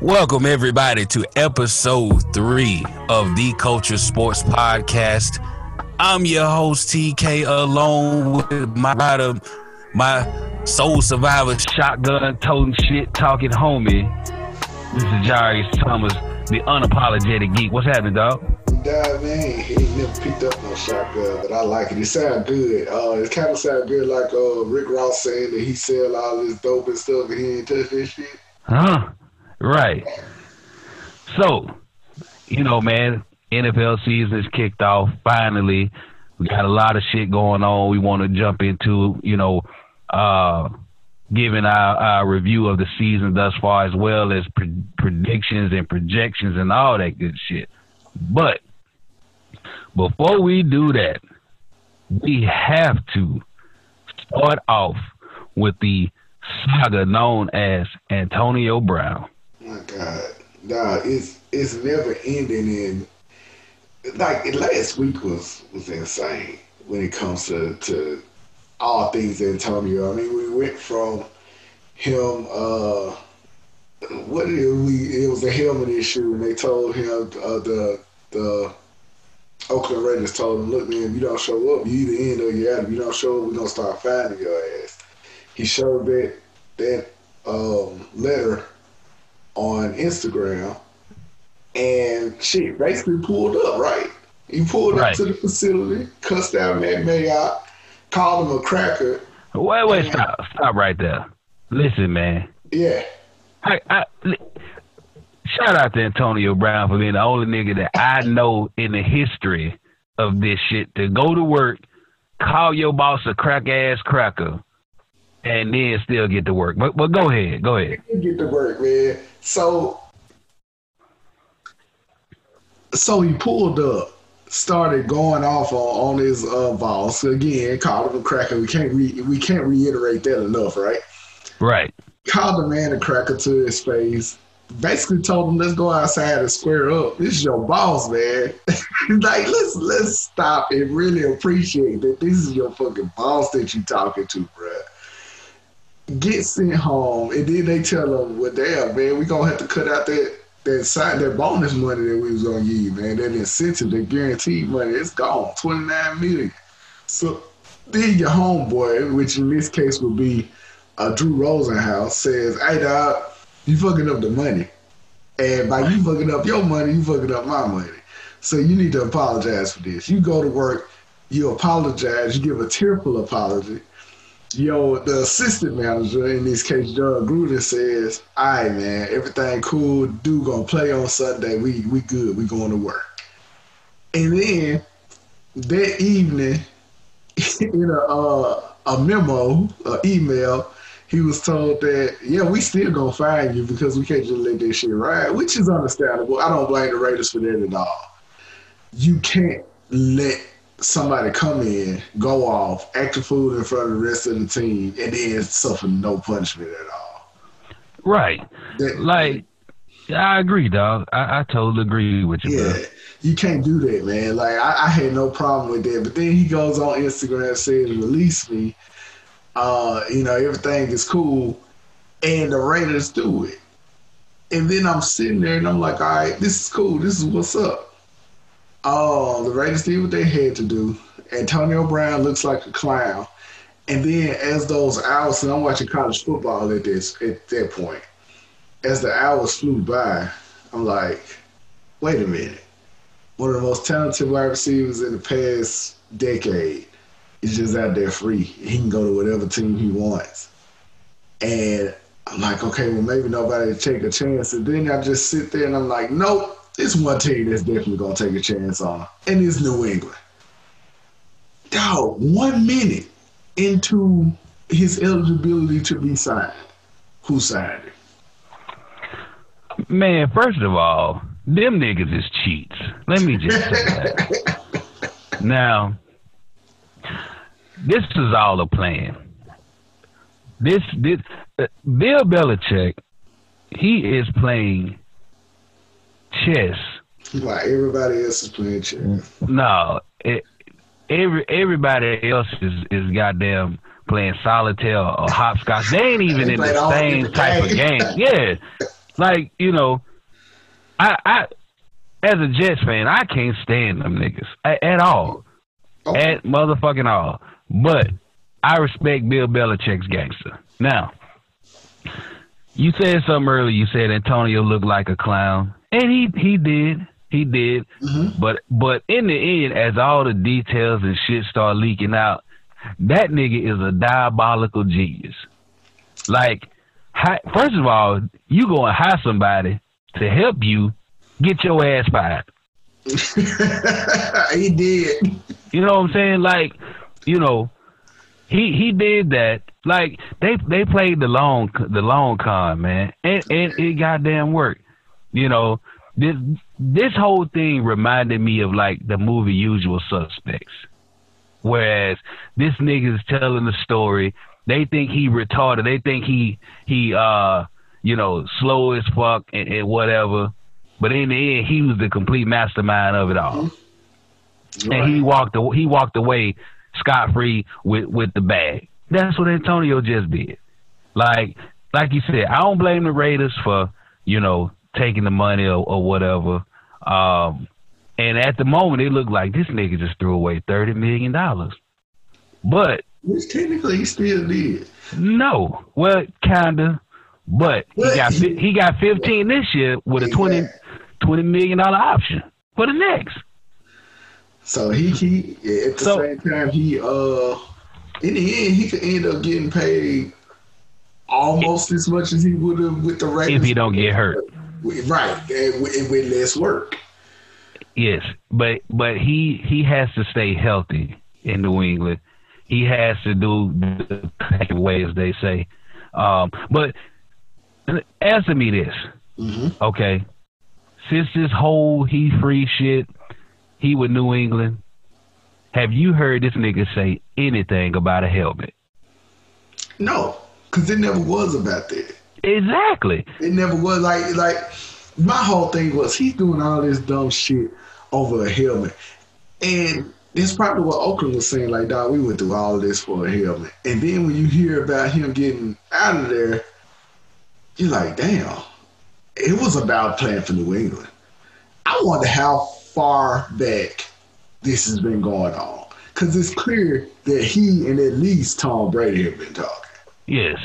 Welcome, everybody, to episode 3 of the Culture Sports Podcast. I'm your host, TK Alone, with my rider, my soul survivor, shotgun, toting shit, talking homie. This is Jairus Thomas, the unapologetic geek. What's happening, dog? Nah, man, he ain't never picked up no shotgun, but I like it. It sounds good. It kind of sounds good, like Rick Ross saying that he sell all this dope and stuff and he ain't touch that shit. Huh? Right. So, you know, man, NFL season is kicked off. Finally, we got a lot of shit going on. We want to jump into, you know, giving our review of the season thus far, as well as predictions and projections and all that good shit. But before we do that, we have to start off with the saga known as Antonio Brown. My God. Nah, it's never ending. And like last week was insane when it comes to all things Antonio. I mean, we went from him, it was a helmet issue, and they told him, the Oakland Raiders told him, look, man, if you don't show up, you either in or you're out. If you don't show up, we're going to start fining your ass. He showed that letter on Instagram, and shit, basically pulled up, right? He pulled up to the facility, cussed out Matt Mayock, called him a cracker. Wait, stop right there. Listen, man. Yeah. Shout out to Antonio Brown for being the only nigga that I know in the history of this shit to go to work, call your boss a crack-ass cracker, and then still get to work. But go ahead. Get to work, man. So he pulled up, started going off on his boss again, called him a cracker. We can't reiterate that enough, right? Right. Called the man a cracker to his face. Basically told him, let's go outside and square up. This is your boss, man. Like, let's stop and really appreciate that this is your fucking boss that you talking to, bruh. Get sent home, and then they tell him, well, damn, man, we gonna have to cut out that bonus money that we was gonna give you, man. That incentive, that guaranteed money, it's gone. $29 million. So then your homeboy, which in this case would be Drew Rosenhaus, says, hey, dog, you fucking up the money. And by you fucking up your money, you fucking up my money. So you need to apologize for this. You go to work, you apologize, you give a tearful apology. Yo, the assistant manager, in this case, Doug Gruden, says, all right, man, everything cool. Dude gonna play on Sunday. We good. We going to work. And then that evening, in a memo, an email, he was told that, yeah, we still gonna fire you because we can't just let this shit ride, which is understandable. I don't blame the Raiders for that at all. You can't let somebody come in, go off, act a fool in front of the rest of the team, and then suffer no punishment at all. Right. I agree, dog. I totally agree with you, bro. You can't do that, man. Like, I had no problem with that. But then he goes on Instagram and says, release me. You know, everything is cool, and the Raiders do it. And then I'm sitting there, and I'm like, all right, this is cool. This is what's up. The Raiders did what they had to do. Antonio Brown looks like a clown. And then as those hours, and I'm watching college football at that point, as the hours flew by, I'm like, wait a minute. One of the most talented wide receivers in the past decade. He's just out there free. He can go to whatever team he wants. And I'm like, okay, well, maybe nobody will take a chance. And then I just sit there and I'm like, nope, it's one team that's definitely going to take a chance on him. And it's New England. Dog, 1 minute into his eligibility to be signed. Who signed him? Man, first of all, them niggas is cheats. Let me just say that. Now, this is all a plan. This Bill Belichick, he is playing chess. Like everybody else is playing chess. No, everybody else is goddamn playing solitaire or hopscotch. They ain't even in the same type of game. Yeah, Like, you know, I as a Jets fan, I can't stand them niggas at all. Oh. At motherfucking all. But I respect Bill Belichick's gangster. Now, you said something earlier. You said Antonio looked like a clown. And he did. He did. Mm-hmm. But in the end, as all the details and shit start leaking out, that nigga is a diabolical genius. Like, first of all, you go and hire somebody to help you get your ass fired. He did. You know what I'm saying? Like, you know, he did that. Like, they played the long con, man, and it goddamn worked. You know, this whole thing reminded me of like the movie Usual Suspects, whereas this nigga is telling the story. They think he retarded. They think he you know, slow as fuck and whatever. But in the end, he was the complete mastermind of it all, right. And he walked away scot-free with the bag. That's what Antonio just did. Like you said, I don't blame the Raiders for, you know, taking the money or whatever. And at the moment, it looked like this nigga just threw away $30 million. But which technically he still did. No, well, kinda, but he got 15 this year with a $20 million option for the next. So he at the same time he in the end he could end up getting paid almost as much as he would have with the Raiders if he don't get hurt, right? And with less work. Yes, but he has to stay healthy in New England. He has to do the correct way, as they say. But answer me this, mm-hmm. Okay? Since this whole he free shit, he with New England, have you heard this nigga say anything about a helmet? No, because it never was about that. Exactly. It never was. Like my whole thing was he's doing all this dumb shit over a helmet. And that's probably what Oakland was saying, like, dog, we went through all of this for a helmet. And then when you hear about him getting out of there, you're like, damn, it was about playing for New England. I wonder how far back this has been going on. Because it's clear that he and at least Tom Brady have been talking. Yes.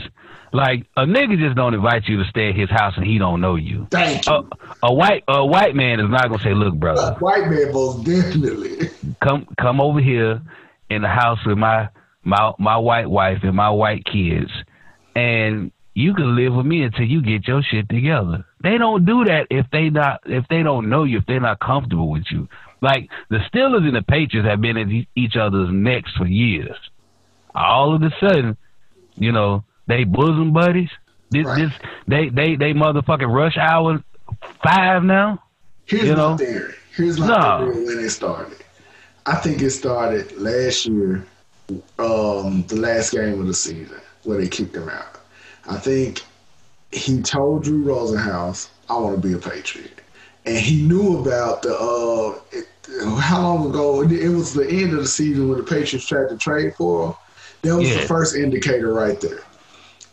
Like, a nigga just don't invite you to stay at his house and he don't know you. Thank you. A white man is not going to say, look, brother. A white man most definitely. Come over here in the house with my white wife and my white kids, and you can live with me until you get your shit together. They don't do that if they don't know you, if they're not comfortable with you. Like, the Steelers and the Patriots have been at each other's necks for years. All of a sudden, you know, they bosom buddies. They motherfucking rush hour 5 now. Here's my theory when it started. I think it started last year, the last game of the season, where they kicked him out. I think he told Drew Rosenhaus, I want to be a Patriot. And he knew about how long ago, it was the end of the season when the Patriots tried to trade for him. That was the first indicator right there.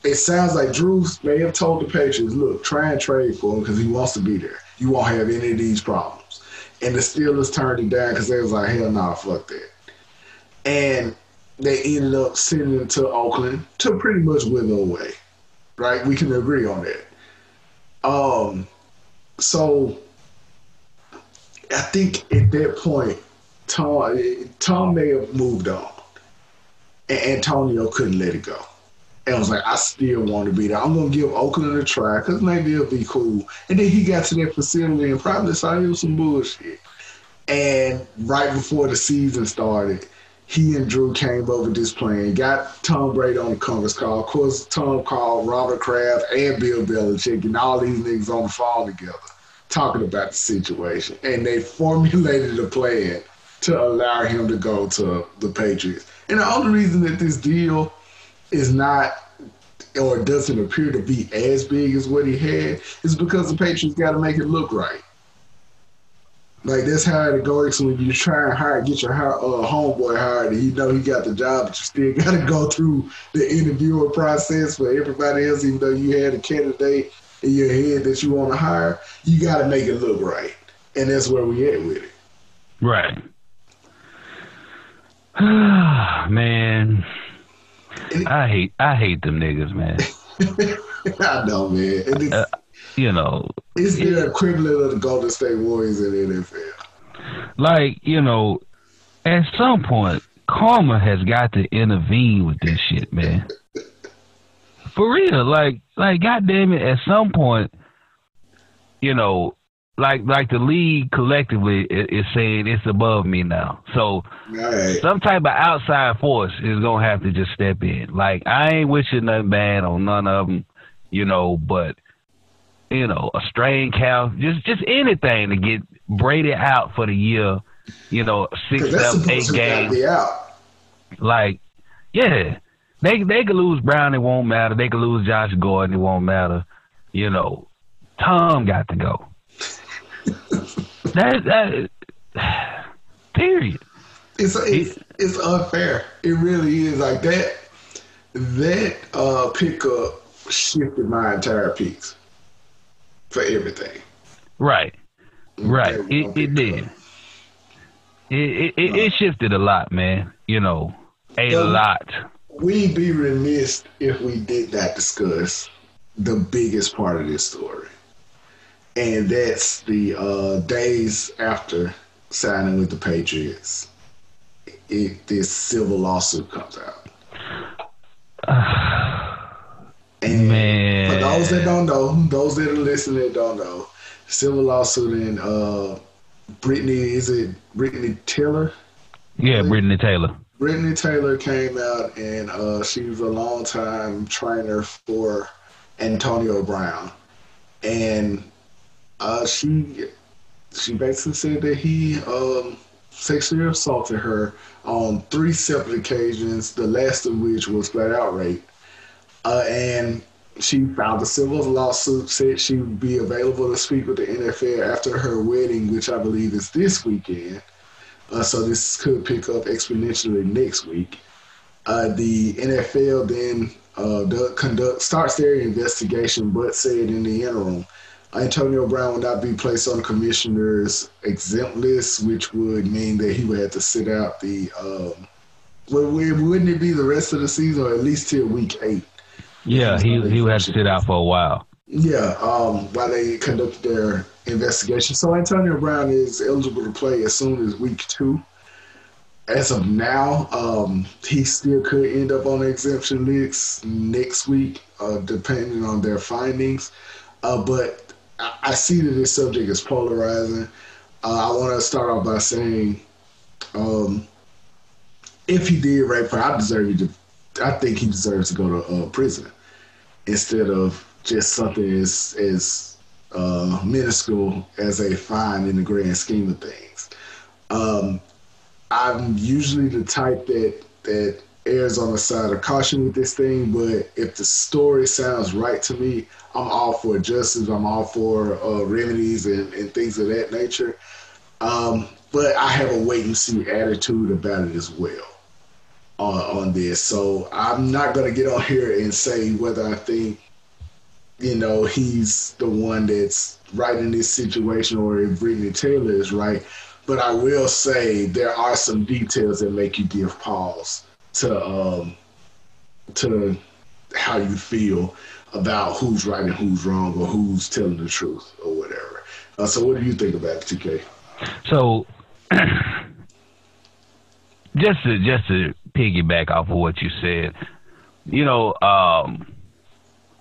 It sounds like Drew may have told the Patriots, look, try and trade for him because he wants to be there. You won't have any of these problems. And the Steelers turned it down because they was like, hell nah, fuck that. And they ended up sending him to Oakland to pretty much wither away. Right? We can agree on that. So I think at that point, Tom may have moved on. And Antonio couldn't let it go. And I was like, I still want to be there. I'm going to give Oakland a try because maybe it'll be cool. And then he got to that facility and probably decided it was some bullshit. And right before the season started, he and Drew came over this plan, got Tom Brady on the conference call. Of course, Tom called Robert Kraft and Bill Belichick and all these niggas on the phone together talking about the situation. And they formulated a plan to allow him to go to the Patriots. And the only reason that this deal is not or doesn't appear to be as big as what he had is because the Patriots got to make it look right. Like, that's how it goes when you try and get your homeboy hired and you know he got the job, but you still got to go through the interviewer process for everybody else, even though you had a candidate in your head that you want to hire, you got to make it look right. And that's where we at with it. Right. Man. I hate them niggas, man. I know, man. And it's, you know. Is there a equivalent of the Golden State Warriors in the NFL? Like, you know, at some point, karma has got to intervene with this shit, man. For real, like, goddamn it, at some point, you know, like the league collectively is saying it's above me now. So some type of outside force is gonna have to just step in. Like, I ain't wishing nothing bad on none of them, you know, but you know, a strained calf, just anything to get Brady out for the year. You know, 6, 7, 8 games. Like, yeah. They could lose Brown, it won't matter. They could lose Josh Gordon, it won't matter. You know, Tom got to go. that period. It's unfair. It really is. Like that pickup shifted my entire piece for everything. Right. Right. It did. It shifted a lot, man. You know, a lot. We'd be remiss if we did not discuss the biggest part of this story. And that's the days after signing with the Patriots, this civil lawsuit comes out. And man. For those that don't know, those that are listening that don't know, civil lawsuit in Brittany Taylor? Yeah, Brittany Taylor. Brittany Taylor came out, and she was a longtime trainer for Antonio Brown. And she basically said that he sexually assaulted her on 3 separate occasions, the last of which was flat-out rape. And she filed a civil lawsuit, said she would be available to speak with the NFL after her wedding, which I believe is this weekend. So this could pick up exponentially next week. The NFL then starts their investigation, but said in the interim, Antonio Brown would not be placed on the commissioner's exempt list, which would mean that he would have to sit out the wouldn't it be the rest of the season, or at least till week 8? Yeah, he would have to sit out for a while. Yeah, while they conduct their investigation. So Antonio Brown is eligible to play as soon as week 2. As of now, he still could end up on the exemption list next week, depending on their findings. But I see that this subject is polarizing. I want to start off by saying, if he did rape her, I think he deserves to go to prison instead of just something as minuscule as a fine in the grand scheme of things. I'm usually the type that errs on the side of caution with this thing, but if the story sounds right to me, I'm all for justice. I'm all for remedies and things of that nature. But I have a wait-and-see attitude about it as well on this. So I'm not going to get on here and say whether I think you know, he's the one that's right in this situation or if Brittany Taylor is right. But I will say there are some details that make you give pause to how you feel about who's right and who's wrong or who's telling the truth or whatever. So what do you think about it, TK? So just to piggyback off of what you said, you know,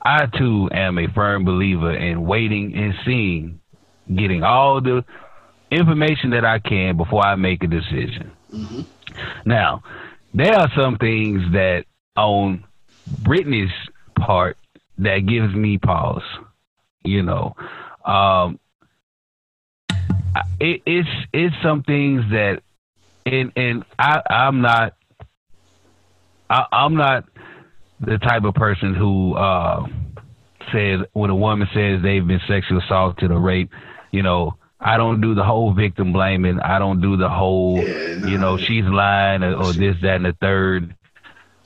I, too, am a firm believer in waiting and seeing, getting all the information that I can before I make a decision. Mm-hmm. Now, there are some things that on Brittany's part that gives me pause, you know. It's some things that and I'm not the type of person who says when a woman says they've been sexually assaulted or raped, you know, I don't do the whole victim blaming. I don't do the whole, you know, she's lying or this, that, and the third.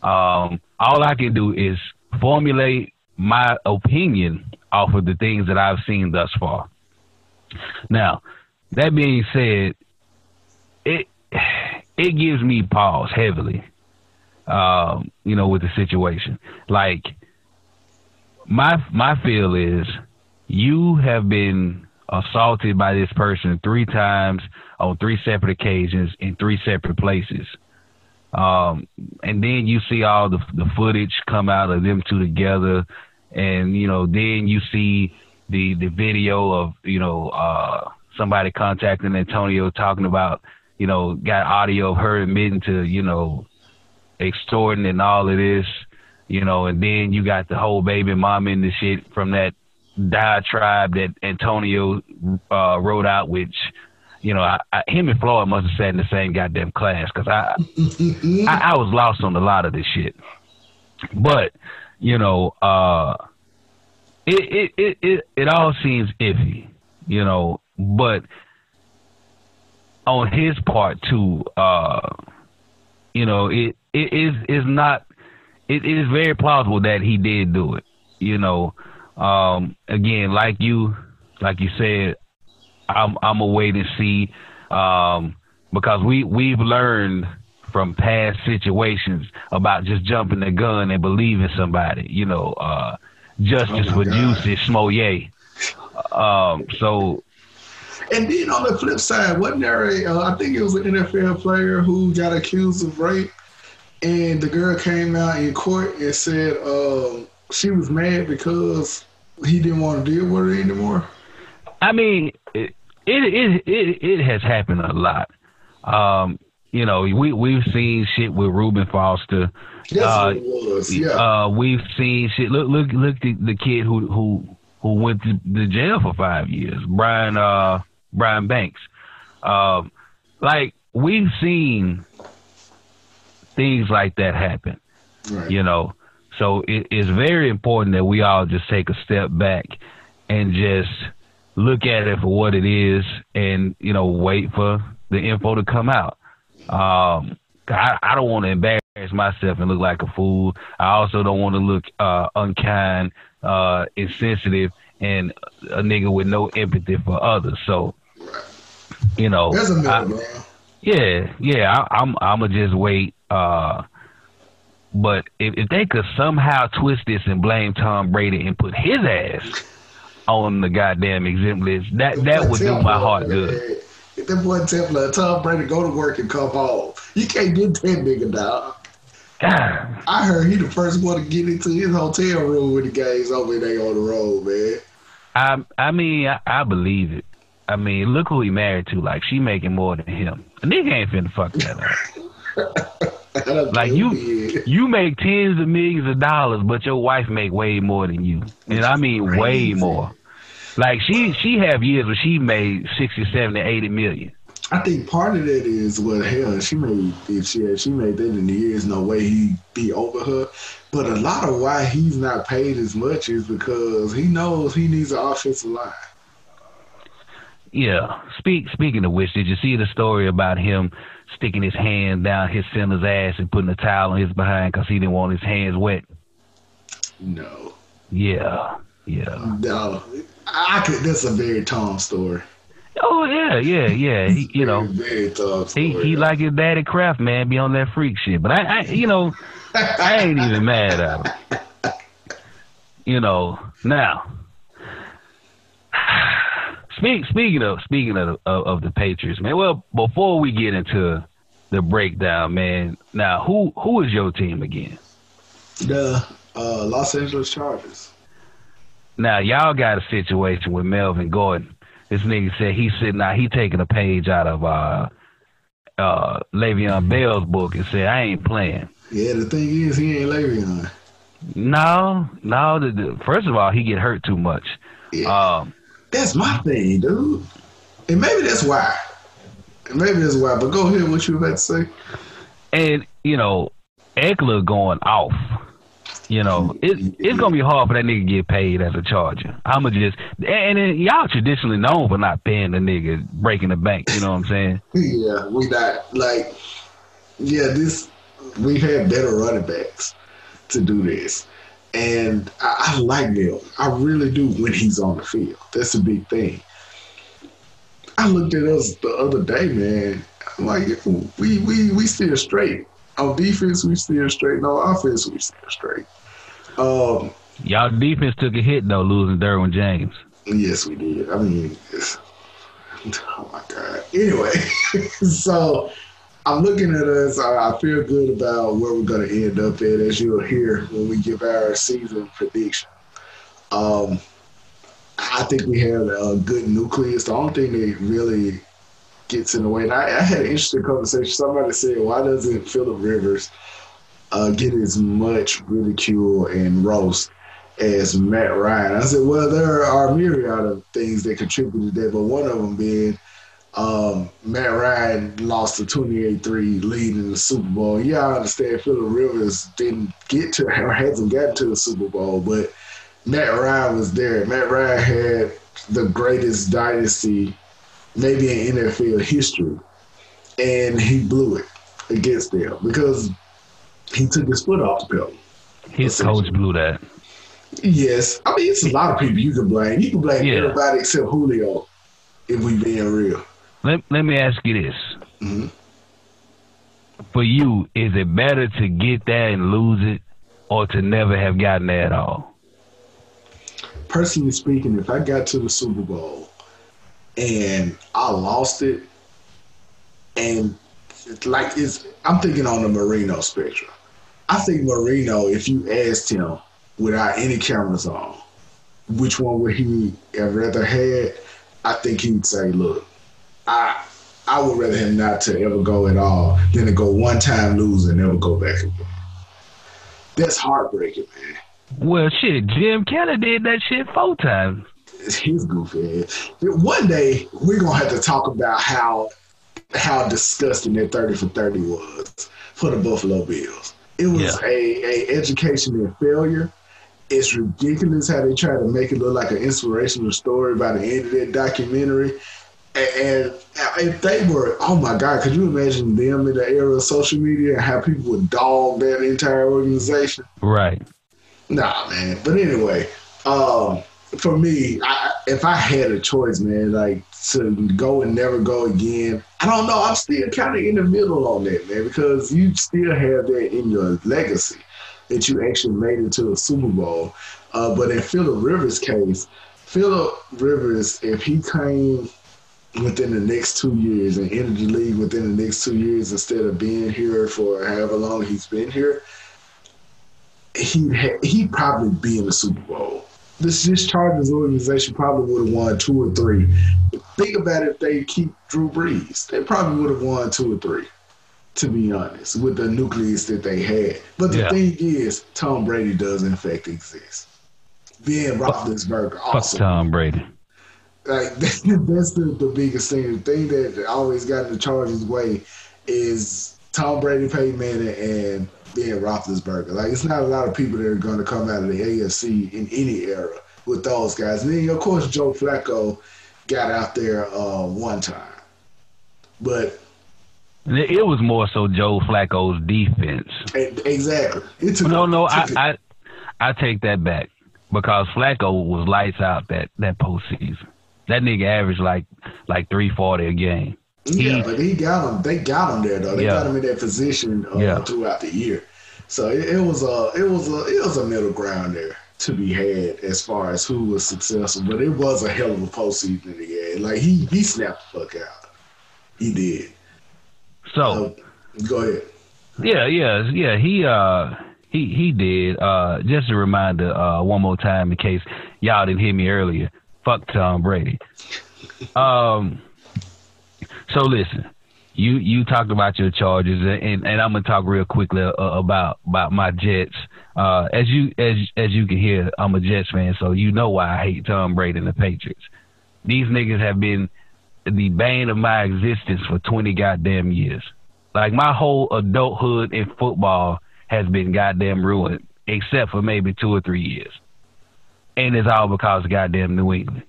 All I can do is formulate my opinion off of the things that I've seen thus far. Now, that being said, it gives me pause heavily, with the situation. Like, my feel is you have been assaulted by this person 3 times on 3 separate occasions in 3 separate places. And then you see all the footage come out of them two together. And, then you see the video of, somebody contacting Antonio talking about, got audio of her admitting to, extorting and all of this, and then you got the whole baby mama and the shit from that diatribe that Antonio wrote out, which, him and Floyd must have sat in the same goddamn class, because I was lost on a lot of this shit. But, it all seems iffy, but on his part too, it is very plausible that he did do it. Again, like you said, I'm a wait and see, because we've learned from past situations about just jumping the gun and believing somebody, justice for juicy Smollett. And then on the flip side, wasn't there I think it was an NFL player who got accused of rape, and the girl came out in court and said she was mad because he didn't want to deal with her anymore? I mean, it has happened a lot. We've seen shit with Reuben Foster. That's what it was. Yeah. We've seen shit. Look the kid who went to jail for 5 years, Brian Banks. We've seen things like that happen, right. So it's very important that we all just take a step back and just look at it for what it is and, wait for the info to come out. I don't want to embarrass myself and look like a fool. I also don't want to look unkind, insensitive, and a nigga with no empathy for others. So, that's a man. Yeah. I'm gonna just wait. But if they could somehow twist this and blame Tom Brady and put his ass on the goddamn exempt list, that would do my heart good. Get that boy Templar, Tom Brady, go to work and come home. You can't get that nigga, dog. God. I heard he the first one to get into his hotel room when the game's over. They on the road, man. I mean, I believe it. I mean, look who he married to. Like, she making more than him. A nigga ain't finna fuck that up. Like, you make tens of millions of dollars, but your wife make way more than you. And I mean, way more. Like, she have years where she made 60, 70, 80 million. I think part of that is, she made that in the years, no way he'd be over her. But a lot of why he's not paid as much is because he knows he needs an offensive line. Yeah. Speaking of which, did you see the story about him sticking his hand down his center's ass and putting a towel on his behind because he didn't want his hands wet? No. Yeah. No. That's a very Tom story. Oh, yeah. He, very Tom story. He like his daddy Kraft, man, be on that freak shit. But I ain't even mad at him. Now, speaking of the Patriots, man. Well, before we get into the breakdown, man. Now, who is your team again? The Los Angeles Chargers. Now, y'all got a situation with Melvin Gordon. This nigga said he's sitting out, he taking a page out of Le'Veon Bell's book and said, I ain't playing. Yeah, the thing is, he ain't Le'Veon. No. First of all, he get hurt too much. Yeah. That's my thing, dude. And maybe that's why. But go ahead, what you about to say. And, Ekler going off. It's gonna be hard for that nigga to get paid as a Charger. And y'all traditionally known for not paying the nigga breaking the bank. You know what I'm saying? Yeah, we not we had better running backs to do this, And I like Melvin. I really do when he's on the field. That's a big thing. I looked at us the other day, man. I'm like, we still straight. On defense, we still straight. And on offense, we still straight. Y'all defense took a hit, though, losing Derwin James. Yes, we did. I mean, oh, my God. Anyway, so I'm looking at us. I feel good about where we're going to end up at, as you'll hear when we give our season prediction. I think we have a good nucleus. The only thing that really gets in the way, and I had an interesting conversation. Somebody said, why doesn't Philip Rivers get as much ridicule and roast as Matt Ryan? I said, well, there are a myriad of things that contributed to that, but one of them being Matt Ryan lost the 28-3 lead in the Super Bowl. Yeah, I understand Philip Rivers didn't get to or hasn't gotten to the Super Bowl, but Matt Ryan was there. Matt Ryan had the greatest dynasty maybe in NFL history, and he blew it against them because he took his foot off the pedal. His coach blew that. Yes. I mean, it's a lot of people you can blame. You can blame everybody except Julio, if we being real. Let me ask you this. Mm-hmm. For you, is it better to get that and lose it or to never have gotten that at all? Personally speaking, if I got to the Super Bowl and I lost it, and I'm thinking on the Marino spectrum. I think Marino, if you asked him without any cameras on, which one would he have rather had, I think he'd say, look, I would rather him not to ever go at all than to go one time, lose, and never go back again. That's heartbreaking, man. Well, shit, Jim Kelly did that shit 4 times. He's goofy ass. One day, we're going to have to talk about how disgusting that 30 for 30 was for the Buffalo Bills. It was a education in failure. It's ridiculous how they try to make it look like an inspirational story by the end of that documentary. And if they were, oh, my God, could you imagine them in the era of social media and how people would dog that entire organization? Right. Nah, man. But anyway, for me, if I had a choice, man, like to go and never go again, I don't know. I'm still kind of in the middle on that, man, because you still have that in your legacy that you actually made it to a Super Bowl. But in Philip Rivers' case, Philip Rivers, if he came within the next 2 years and entered the league within the next 2 years instead of being here for however long he's been here, he'd probably be in the Super Bowl. This Chargers organization probably would have won 2 or 3. Think about it, if they keep Drew Brees. They probably would have won 2 or 3, to be honest, with the nucleus that they had. But the thing is, Tom Brady does, in fact, exist. Ben Roethlisberger also. Fuck Tom Brady. Like, that's the biggest thing. The thing that always got in the Chargers' way is Tom Brady, Peyton Manning, and Ben Roethlisberger. Like, it's not a lot of people that are going to come out of the AFC in any era with those guys. And then, of course, Joe Flacco got out there one time. But it was more so Joe Flacco's defense. Exactly. I take that back, because Flacco was lights out that postseason. That nigga averaged like 340 a game. Yeah, but he got him. They got him there though. They got him in that position throughout the year. So it was a middle ground there to be had as far as who was successful. But it was a hell of a postseason that he had. Like he snapped the fuck out. He did. So go ahead. Yeah. He did. Just a reminder one more time in case y'all didn't hear me earlier. Fuck Tom Brady. So listen, you talked about your Chargers, and I'm gonna talk real quickly about my Jets. As you can hear, I'm a Jets fan, so you know why I hate Tom Brady and the Patriots. These niggas have been the bane of my existence for 20 goddamn years. Like my whole adulthood in football has been goddamn ruined, except for maybe 2 or 3 years, and it's all because of goddamn New England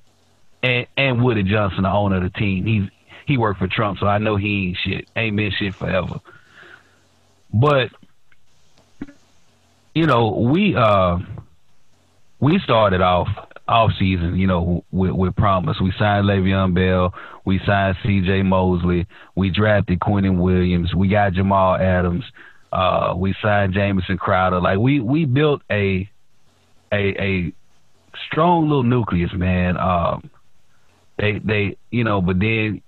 and Woody Johnson, the owner of the team. He worked for Trump, so I know he ain't shit. Ain't been shit forever. But, you know, we started off season, you know, with promise. We signed Le'Veon Bell. We signed C.J. Mosley. We drafted Quinnen Williams. We got Jamal Adams. We signed Jamison Crowder. Like we built a strong little nucleus, man. They you know, but then,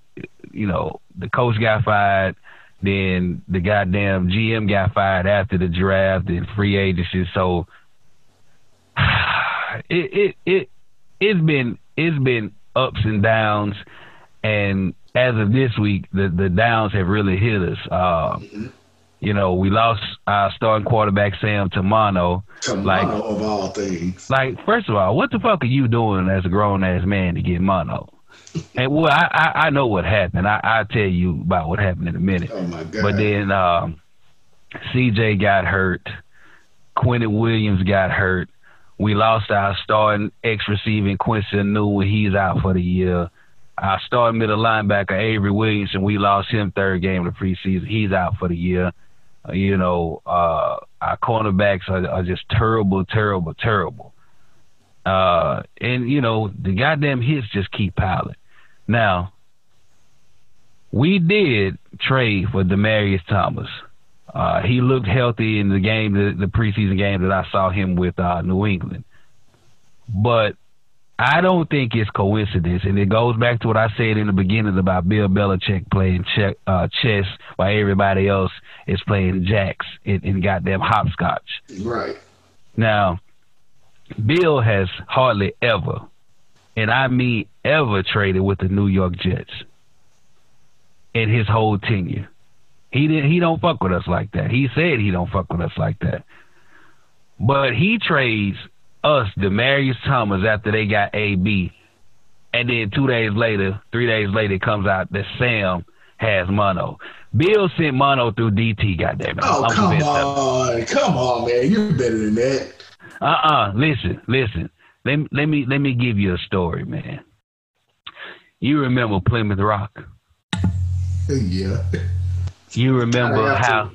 you know, the coach got fired. Then the goddamn GM got fired after the draft and free agency. So it's been ups and downs, and as of this week, the downs have really hit us. You know, we lost our starting quarterback Sam to Mono. Of all things. Like, first of all, what the fuck are you doing as a grown ass man to get Mono? And well, I know what happened. I'll tell you about what happened in a minute. Oh my God. But then CJ got hurt. Quinnen Williams got hurt. We lost our starting ex-receiving Quincy New when he's out for the year. Our starting middle linebacker Avery Williamson, we lost him third game of the preseason. He's out for the year. You know, our cornerbacks are just terrible. And, you know, the goddamn hits just keep piling. Now, we did trade for Demaryius Thomas. He looked healthy in the game, the preseason game that I saw him with New England. But I don't think it's coincidence, and it goes back to what I said in the beginning about Bill Belichick playing chess while everybody else is playing jacks and goddamn hopscotch. Right. Now, Bill has hardly ever, and I mean ever, traded with the New York Jets in his whole tenure. He don't fuck with us like that. He said he don't fuck with us like that. But he trades us Demaryius Thomas after they got AB, and then 3 days later, it comes out that Sam has Mono. Bill sent Mono through DT, goddammit. Oh, come on, man. You're better than that. Listen. Let me give you a story, man. You remember Plymouth Rock? Yeah. You remember how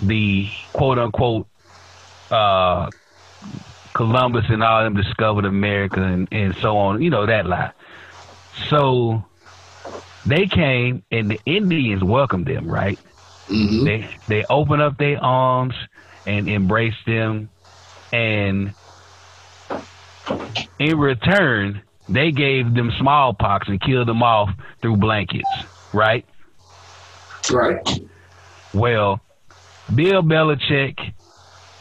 the quote-unquote Columbus and all them discovered America and so on, you know, that lie. So they came and the Indians welcomed them, right? Mm-hmm. They opened up their arms and embraced them, and in return, they gave them smallpox and killed them off through blankets, right? Right. Well, Bill Belichick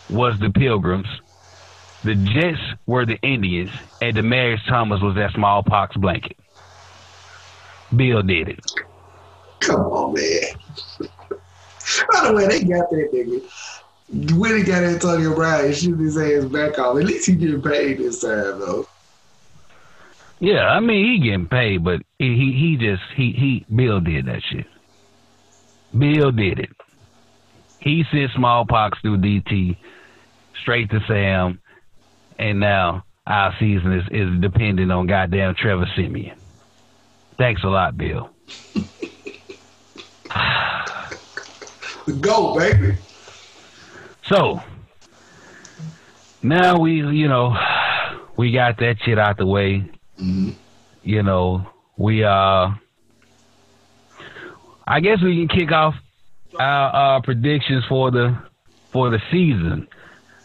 was the Pilgrims, the Jets were the Indians, and Demaryius Thomas was that smallpox blanket. Bill did it. Come on, man. By the way, they got that nigga. When they got Antonio Brown, he shoot his ass back off. At least he getting paid this time, though. Yeah, I mean, he getting paid, but he Bill did that shit. Bill did it. He sent smallpox through DT, straight to Sam, and now our season is dependent on goddamn Trevor Siemian. Thanks a lot, Bill. Go, baby. So now we got that shit out the way. Mm-hmm. You know, we I guess we can kick off our predictions for the season.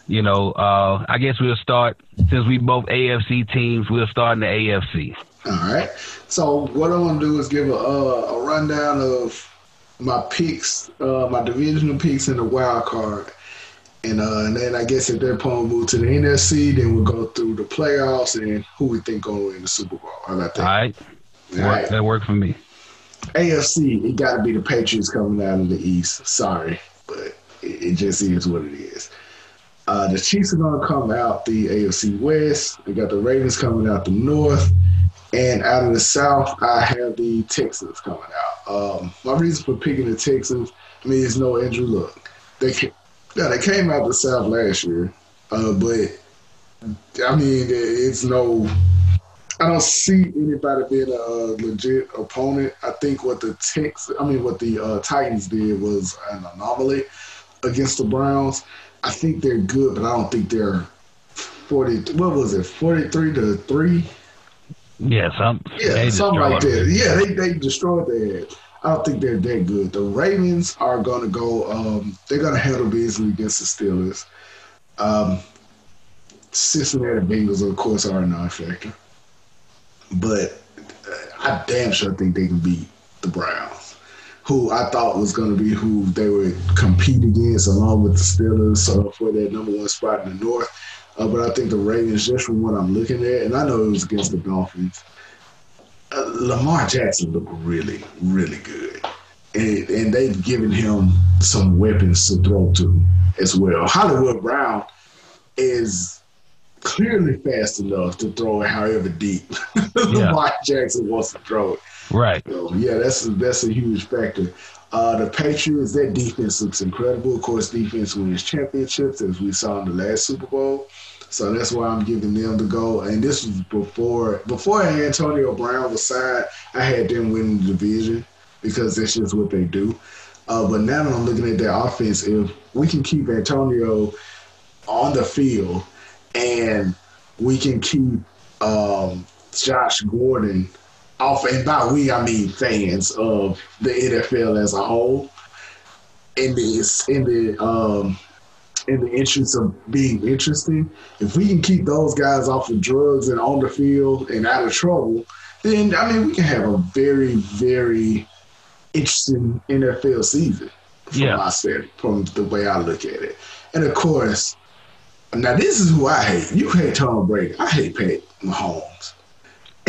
You know, I guess we'll start, since we both AFC teams, we'll start in the AFC. All right. So what I want to do is give a rundown of my picks, my divisional picks in the wild card. And then I guess at that point we'll move to the NFC, then we'll go through the playoffs and who we think going to win the Super Bowl. How about that? All right. All right. That worked for me. AFC, it got to be the Patriots coming out of the East. Sorry, but it just is what it is. The Chiefs are going to come out the AFC West. They got the Ravens coming out the North. And out of the South, I have the Texans coming out. My reason for picking the Texans is no Andrew Luck. They came out the South last year, but I mean, it's no. I don't see anybody being a legit opponent. I think what the Titans did was an anomaly against the Browns. I think they're good, but I don't think they're 40. What was it, 43-3? Yeah, something like that. Yeah, they destroyed their head. I don't think they're that good. The Ravens are going to go they're going to handle business against the Steelers. Cincinnati Bengals, of course, are a non-factor. But I damn sure think they can beat the Browns, who I thought was going to be who they would compete against along with the Steelers for that number one spot in the North. But I think the Ravens, just from what I'm looking at, and I know it was against the Dolphins, Lamar Jackson looked really, really good. And they've given him some weapons to throw to as well. Hollywood Brown is clearly fast enough to throw it however deep Lamar Jackson wants to throw it. Right. So, yeah, that's a huge factor. The Patriots, their defense looks incredible. Of course, defense wins championships, as we saw in the last Super Bowl. So that's why I'm giving them the go. And this was before Antonio Brown was signed, I had them win the division because that's just what they do. But now that I'm looking at their offense, if we can keep Antonio on the field and we can keep Josh Gordon off, and by we, I mean fans of the NFL as a whole, in the interest of being interesting, if we can keep those guys off of drugs and on the field and out of trouble, then, I mean, we can have a very, very interesting NFL season from the way I look at it. And, of course, now this is who I hate. You hate Tom Brady. I hate Pat Mahomes.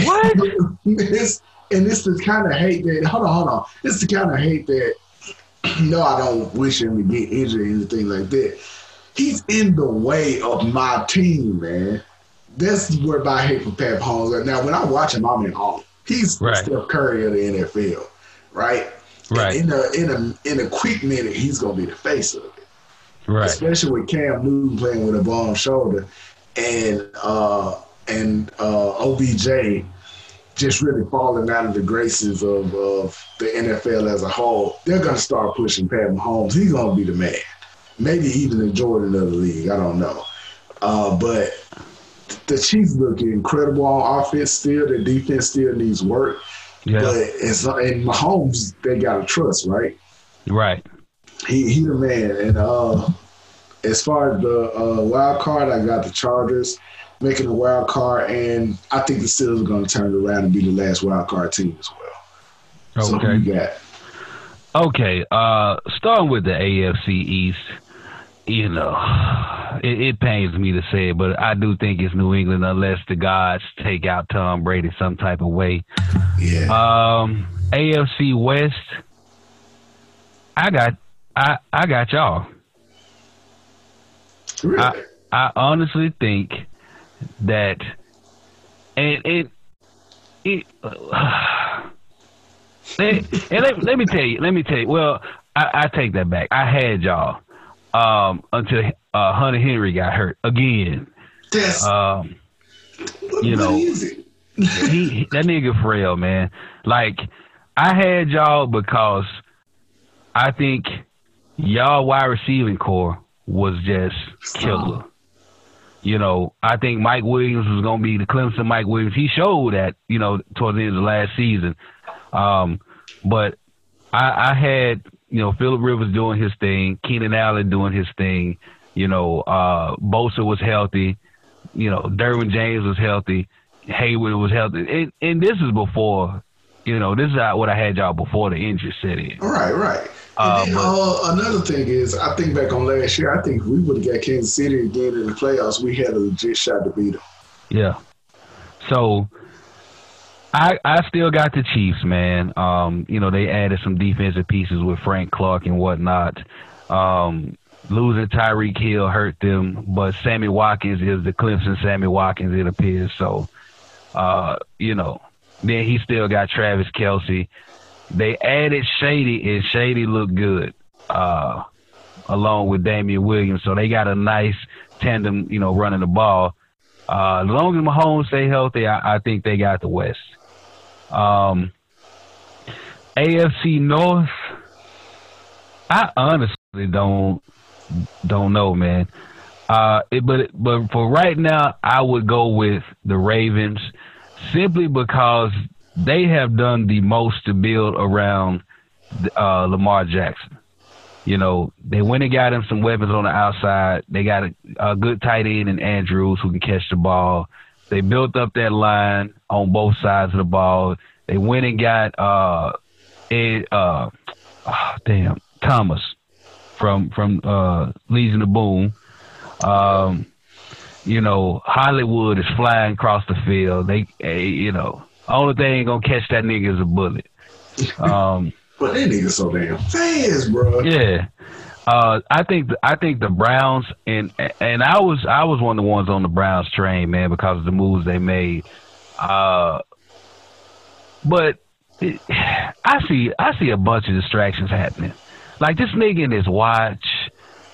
What? and it's the kind of hate that – hold on. It's the kind of hate that – no, I don't wish him to get injured or anything like that. He's in the way of my team, man. That's where my hate for Pat Mahomes right now. When I watch him, I'm in awe. He's Steph Curry of the NFL, right? Right. And in a quick minute, he's going to be the face of it. Right. Especially with Cam Newton playing with a bum shoulder and OBJ just really falling out of the graces of the NFL as a whole. They're going to start pushing Pat Mahomes. He's going to be the man. Maybe even the Jordan of the league. I don't know. But the Chiefs look incredible on offense still. Their defense still needs work. Yeah. But and Mahomes, they got to trust, right? Right. He the man. And as far as the wild card, I got the Chargers making a wild card, and I think the Steelers are going to turn it around and be the last wild card team as well. Okay. So who you got? Okay. Starting with the AFC East, you know, it pains me to say it, but I do think it's New England unless the gods take out Tom Brady some type of way. Yeah. AFC West, I got y'all. Really? I honestly think that let me tell you. Well, I take that back. I had y'all until Hunter Henry got hurt again. Yes. You know, that nigga frail, man. Like, I had y'all because I think y'all wide receiving core was just killer. You know, I think Mike Williams was going to be the Clemson Mike Williams. He showed that, you know, towards the end of the last season. But I had, you know, Philip Rivers doing his thing, Keenan Allen doing his thing, you know, Bosa was healthy, you know, Derwin James was healthy, Hayward was healthy. And this is before, you know, this is what I had y'all before the injury set in. Right. And then, another thing is, I think back on last year, I think if we would have got Kansas City again in the playoffs, we had a legit shot to beat them. Yeah. So, I still got the Chiefs, man. You know, they added some defensive pieces with Frank Clark and whatnot. Losing Tyreek Hill hurt them, but Sammy Watkins is the Clemson Sammy Watkins, it appears. So, you know, then he still got Travis Kelce. They added Shady, and Shady looked good along with Damian Williams. So they got a nice tandem, you know, running the ball. As long as Mahomes stay healthy, I think they got the West. AFC North, I honestly don't don't know, man. But for right now, I would go with the Ravens simply because they have done the most to build around Lamar Jackson. You know, they went and got him some weapons on the outside. They got a good tight end in Andrews who can catch the ball. They built up that line on both sides of the ball. They went and got Thomas from Legion of Boom. You know, Hollywood is flying across the field. Only thing ain't gonna catch that nigga is a bullet. But they niggas so damn fast, bro. Yeah, I think the Browns and I was one of the ones on the Browns train, man, because of the moves they made. But I see a bunch of distractions happening, like this nigga and his watch,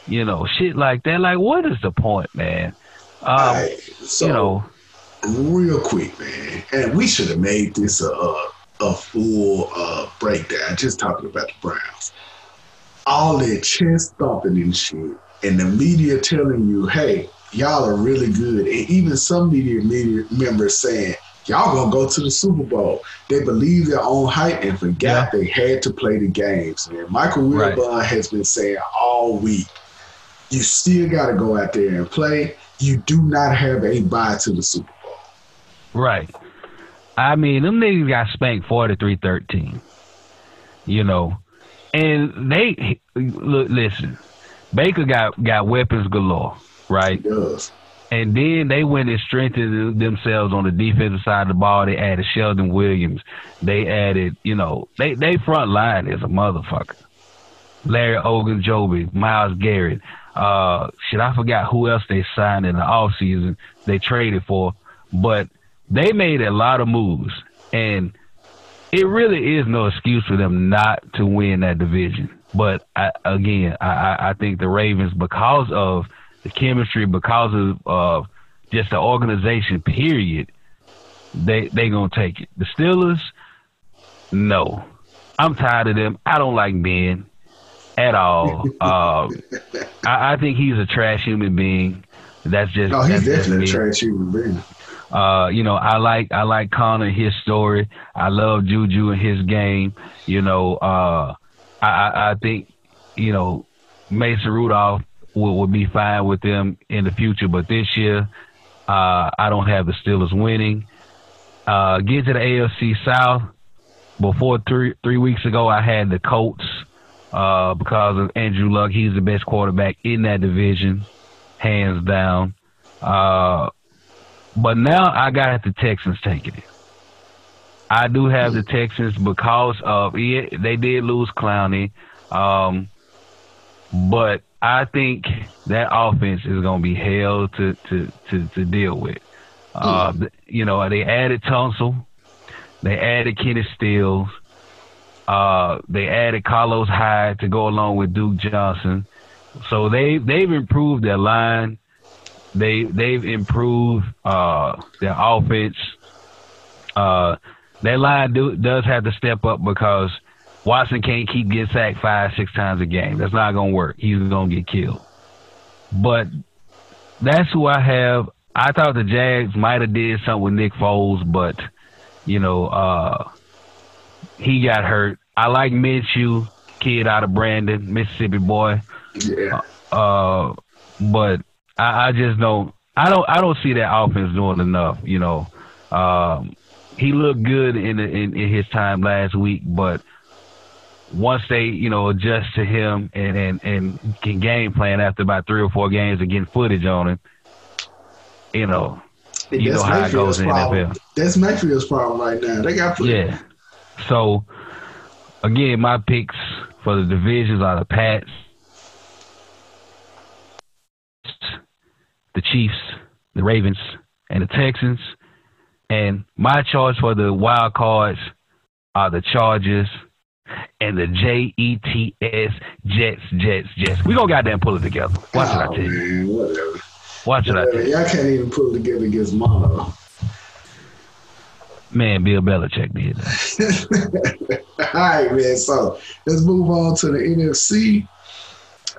you know, shit like that. Like, what is the point, man? Real quick, man, and we should have made this a full breakdown, just talking about the Browns. All that chest thumping and shit, and the media telling you, hey, y'all are really good. And even some media members saying, y'all gonna go to the Super Bowl. They believe their own hype and forgot they had to play the games, man. Michael Wilbon has been saying all week, you still gotta go out there and play. You do not have a bye to the Super Bowl. Right. I mean, them niggas got spanked 43-13, you know. And they – look, listen, Baker got weapons galore, right? He does. And then they went and strengthened themselves on the defensive side of the ball. They added Sheldon Williams. They added, you know, they front line is a motherfucker. Larry Ogunjobi, Myles Garrett. I forgot who else they signed in the offseason they traded for. But they made a lot of moves. And it really is no excuse for them not to win that division. But, I think the Ravens, because of the chemistry, because of just the organization, period, they going to take it. The Steelers, no. I'm tired of them. I don't like Ben at all. I think he's a trash human being. He's definitely a trash human being. I like Connor and his story. I love Juju and his game. You know, I think, you know, Mason Rudolph would be fine with them in the future. But this year, I don't have the Steelers winning. Get to the AFC South. Before three weeks ago, I had the Colts because of Andrew Luck. He's the best quarterback in that division, hands down. But now I got the Texans taking it. I do have the Texans because of it. They did lose Clowney. But I think that offense is going to be hell to deal with. You know, they added Tunsil. They added Kenny Stills. They added Carlos Hyde to go along with Duke Johnson. So they've improved their line. They've improved their offense. Their line does have to step up because Watson can't keep getting sacked 5-6 times a game. That's not going to work. He's going to get killed. But that's who I have. I thought the Jags might have did something with Nick Foles, but, you know, he got hurt. I like Minshew, kid out of Brandon, Mississippi boy. Yeah. But I just don't. I don't see that offense doing enough. You know, he looked good in his time last week, but once they, you know, adjust to him and can game plan after about 3 or 4 games and getting footage on him, you know, you know how it goes in NFL. That's Mayfield's problem right now. They got footage. Yeah. So again, my picks for the divisions are the Pats, the Chiefs, the Ravens, and the Texans. And my choice for the wild cards are the Chargers and the Jets, Jets. We're going to goddamn pull it together. Watch what I tell you. Whatever. Watch what I tell you. Y'all can't even pull it together against Mono. Man, Bill Belichick did that. All right, man. So let's move on to the NFC.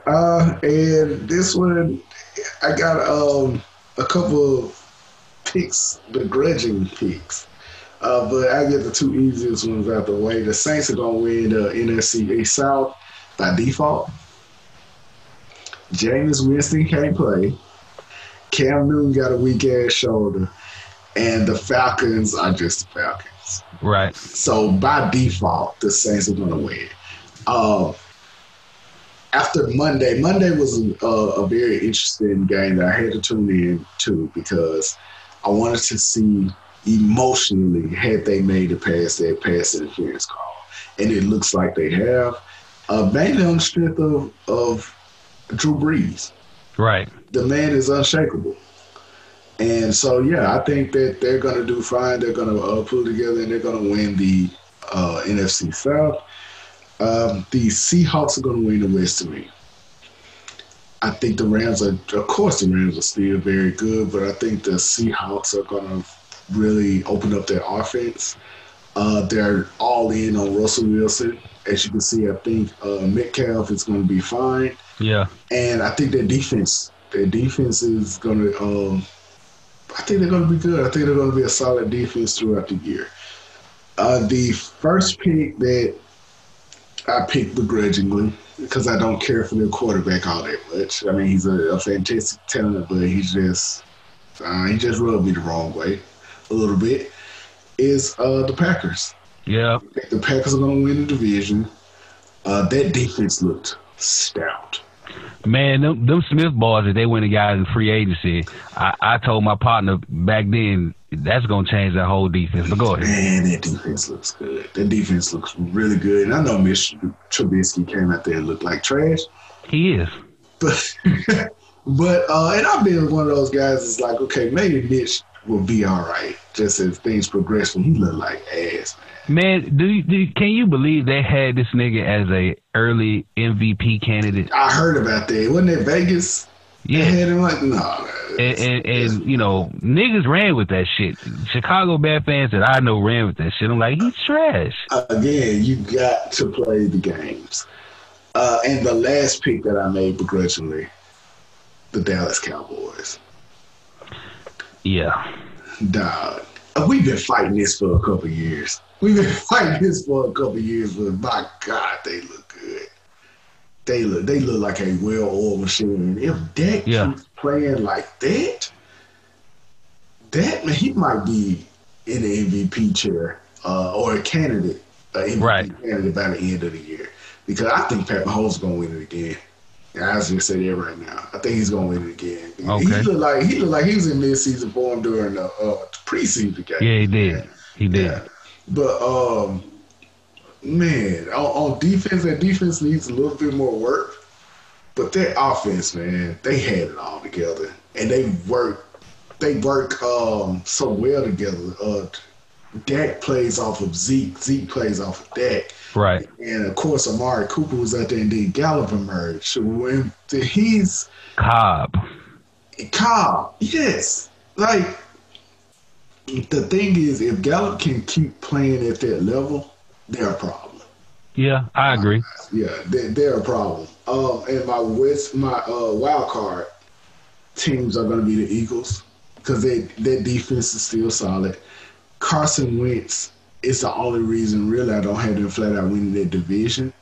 And this one, I got a couple of picks, begrudging picks. But I get the two easiest ones out the way. The Saints are going to win the NFC East South by default. Jameis Winston can't play. Cam Newton got a weak-ass shoulder. And the Falcons are just the Falcons. Right. So, by default, the Saints are going to win. After Monday was a very interesting game that I had to tune in to because I wanted to see emotionally had they made it past that pass interference call. And it looks like they have. Mainly on the strength of Drew Brees. Right. The man is unshakable. And so, yeah, I think that they're going to do fine. They're going to pull together, and they're going to win the NFC South. The Seahawks are going to win the West to me. I think the Rams are – of course the Rams are still very good, but I think the Seahawks are going to really open up their offense. They're all in on Russell Wilson. As you can see, I think Metcalf is going to be fine. Yeah. And I think their defense is going to I think they're going to be good. I think they're going to be a solid defense throughout the year. The first pick that I picked begrudgingly because I don't care for their quarterback all that much. I mean, he's a fantastic talent, but he just rubbed me the wrong way a little bit, is the Packers. Yeah. The Packers are going to win the division. That defense looked stout. Man, them Smith boys, if they went and got in free agency, I told my partner back then, that's going to change that whole defense. But go ahead. Man, that defense looks good. That defense looks really good. And I know Mr. Trubisky came out there and looked like trash. He is. But, and I've been one of those guys that's like, okay, maybe Mitch will be all right just as things progress when he looked like ass, man. Man, can you believe they had this nigga as a early MVP candidate? I heard about that. Wasn't it Vegas? Yeah. They had him like, no. And you know, niggas ran with that shit. Chicago Bears fans that I know ran with that shit. I'm like, he's trash. Again, you got to play the games. And the last pick that I made begrudgingly, the Dallas Cowboys. Yeah. Dog. We've been fighting this for a couple of years. But my God, they look good. They look like a well-oiled machine. If Dak keeps playing like that man, he might be in the MVP chair or a candidate, an MVP candidate by the end of the year. Because I think Pat Mahomes is gonna win it again. And I was gonna say that right now. I think he's gonna win it again. Okay. He looked like he was in midseason form during the preseason game. Yeah, he did. Man. He did. Yeah. But man, on defense, that defense needs a little bit more work. But their offense, man, they had it all together, and they work so well together. Dak plays off of Zeke. Zeke plays off of Dak. Right. And, of course, Amari Cooper was out there, and then Gallup emerged. When he's – Cobb, yes. Like, the thing is, if Gallup can keep playing at that level, they're a problem. Yeah, I agree. Yeah, they're a problem. And my wild card teams are going to be the Eagles because their defense is still solid. Carson Wentz is the only reason really I don't have them flat out winning that division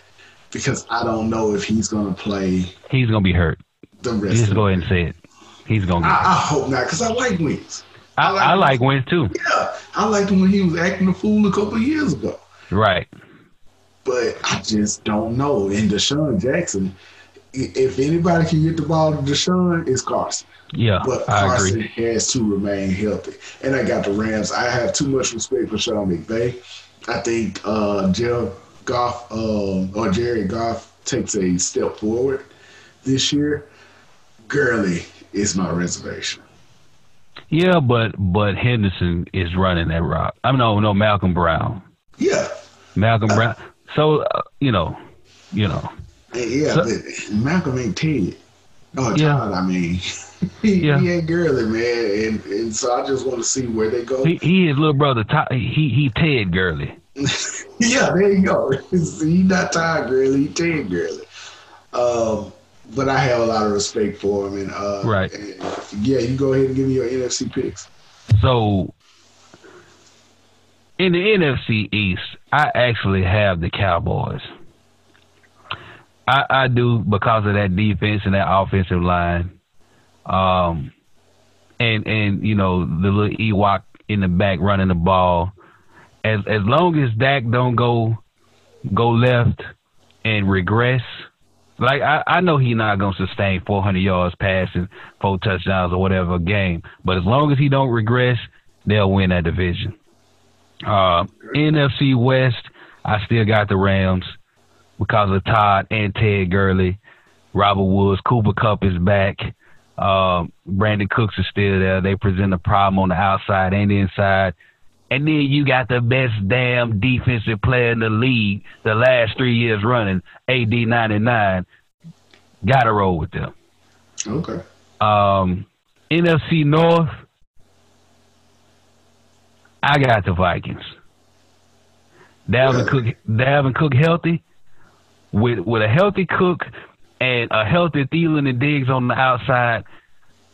because I don't know if he's going to play. He's going to be hurt. The rest. Just go ahead and say it. He's going to be hurt. I hope not because I like Wentz. I like Wentz too. Yeah, I liked him when he was acting a fool a couple of years ago. Right. But I just don't know. And Deshaun Jackson, if anybody can get the ball to Deshaun, it's Carson. Yeah, but Carson has to remain healthy. And I got the Rams. I have too much respect for Sean McVay. I think Jared Goff takes a step forward this year. Gurley is my reservation. Yeah, but Henderson is running that rock. I mean, no, Malcolm Brown. Yeah, Malcolm Brown. So you know. Yeah, so, but Malcolm ain't Ted. Oh, yeah. God, I mean, he ain't Gurley, man, and so I just want to see where they go. He is little brother. He Ted Gurley. Yeah, there you go. He's not Todd Gurley. He Ted Gurley. But I have a lot of respect for him. And, right. And, yeah, you go ahead and give me your NFC picks. So, in the NFC East, I actually have the Cowboys. I do because of that defense and that offensive line. And you know, the little Ewok in the back running the ball. As long as Dak don't go left and regress, like I know he's not gonna sustain 400 yards passing, 4 touchdowns or whatever a game. But as long as he don't regress, they'll win that division. NFC West, I still got the Rams because of Todd and Ted Gurley, Robert Woods, Cooper Kupp is back. Brandon Cooks is still there. They present a problem on the outside and the inside. And then you got the best damn defensive player in the league the last 3 years running, AD 99. Got to roll with them. Okay. NFC North, I got the Vikings. Dalvin Cook healthy. With a healthy Cook and a healthy Thielen and Diggs on the outside,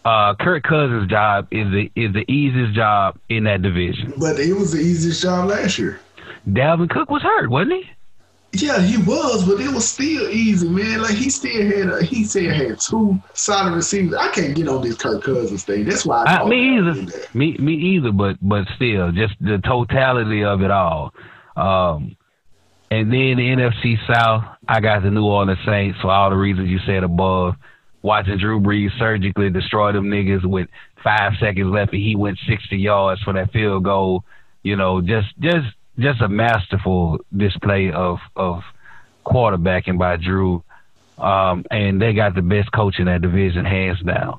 Kirk Cousins' job is the easiest job in that division. But it was the easiest job last year. Dalvin Cook was hurt, wasn't he? Yeah, he was, but it was still easy, man. Like he still had 2 solid receivers. I can't get on this Kirk Cousins thing. That's why me either. But still, just the totality of it all. And then the NFC South, I got the New Orleans Saints for all the reasons you said above. Watching Drew Brees surgically destroy them niggas with 5 seconds left, and he went 60 yards for that field goal. You know, just a masterful display of quarterbacking by Drew. And they got the best coach in that division, hands down.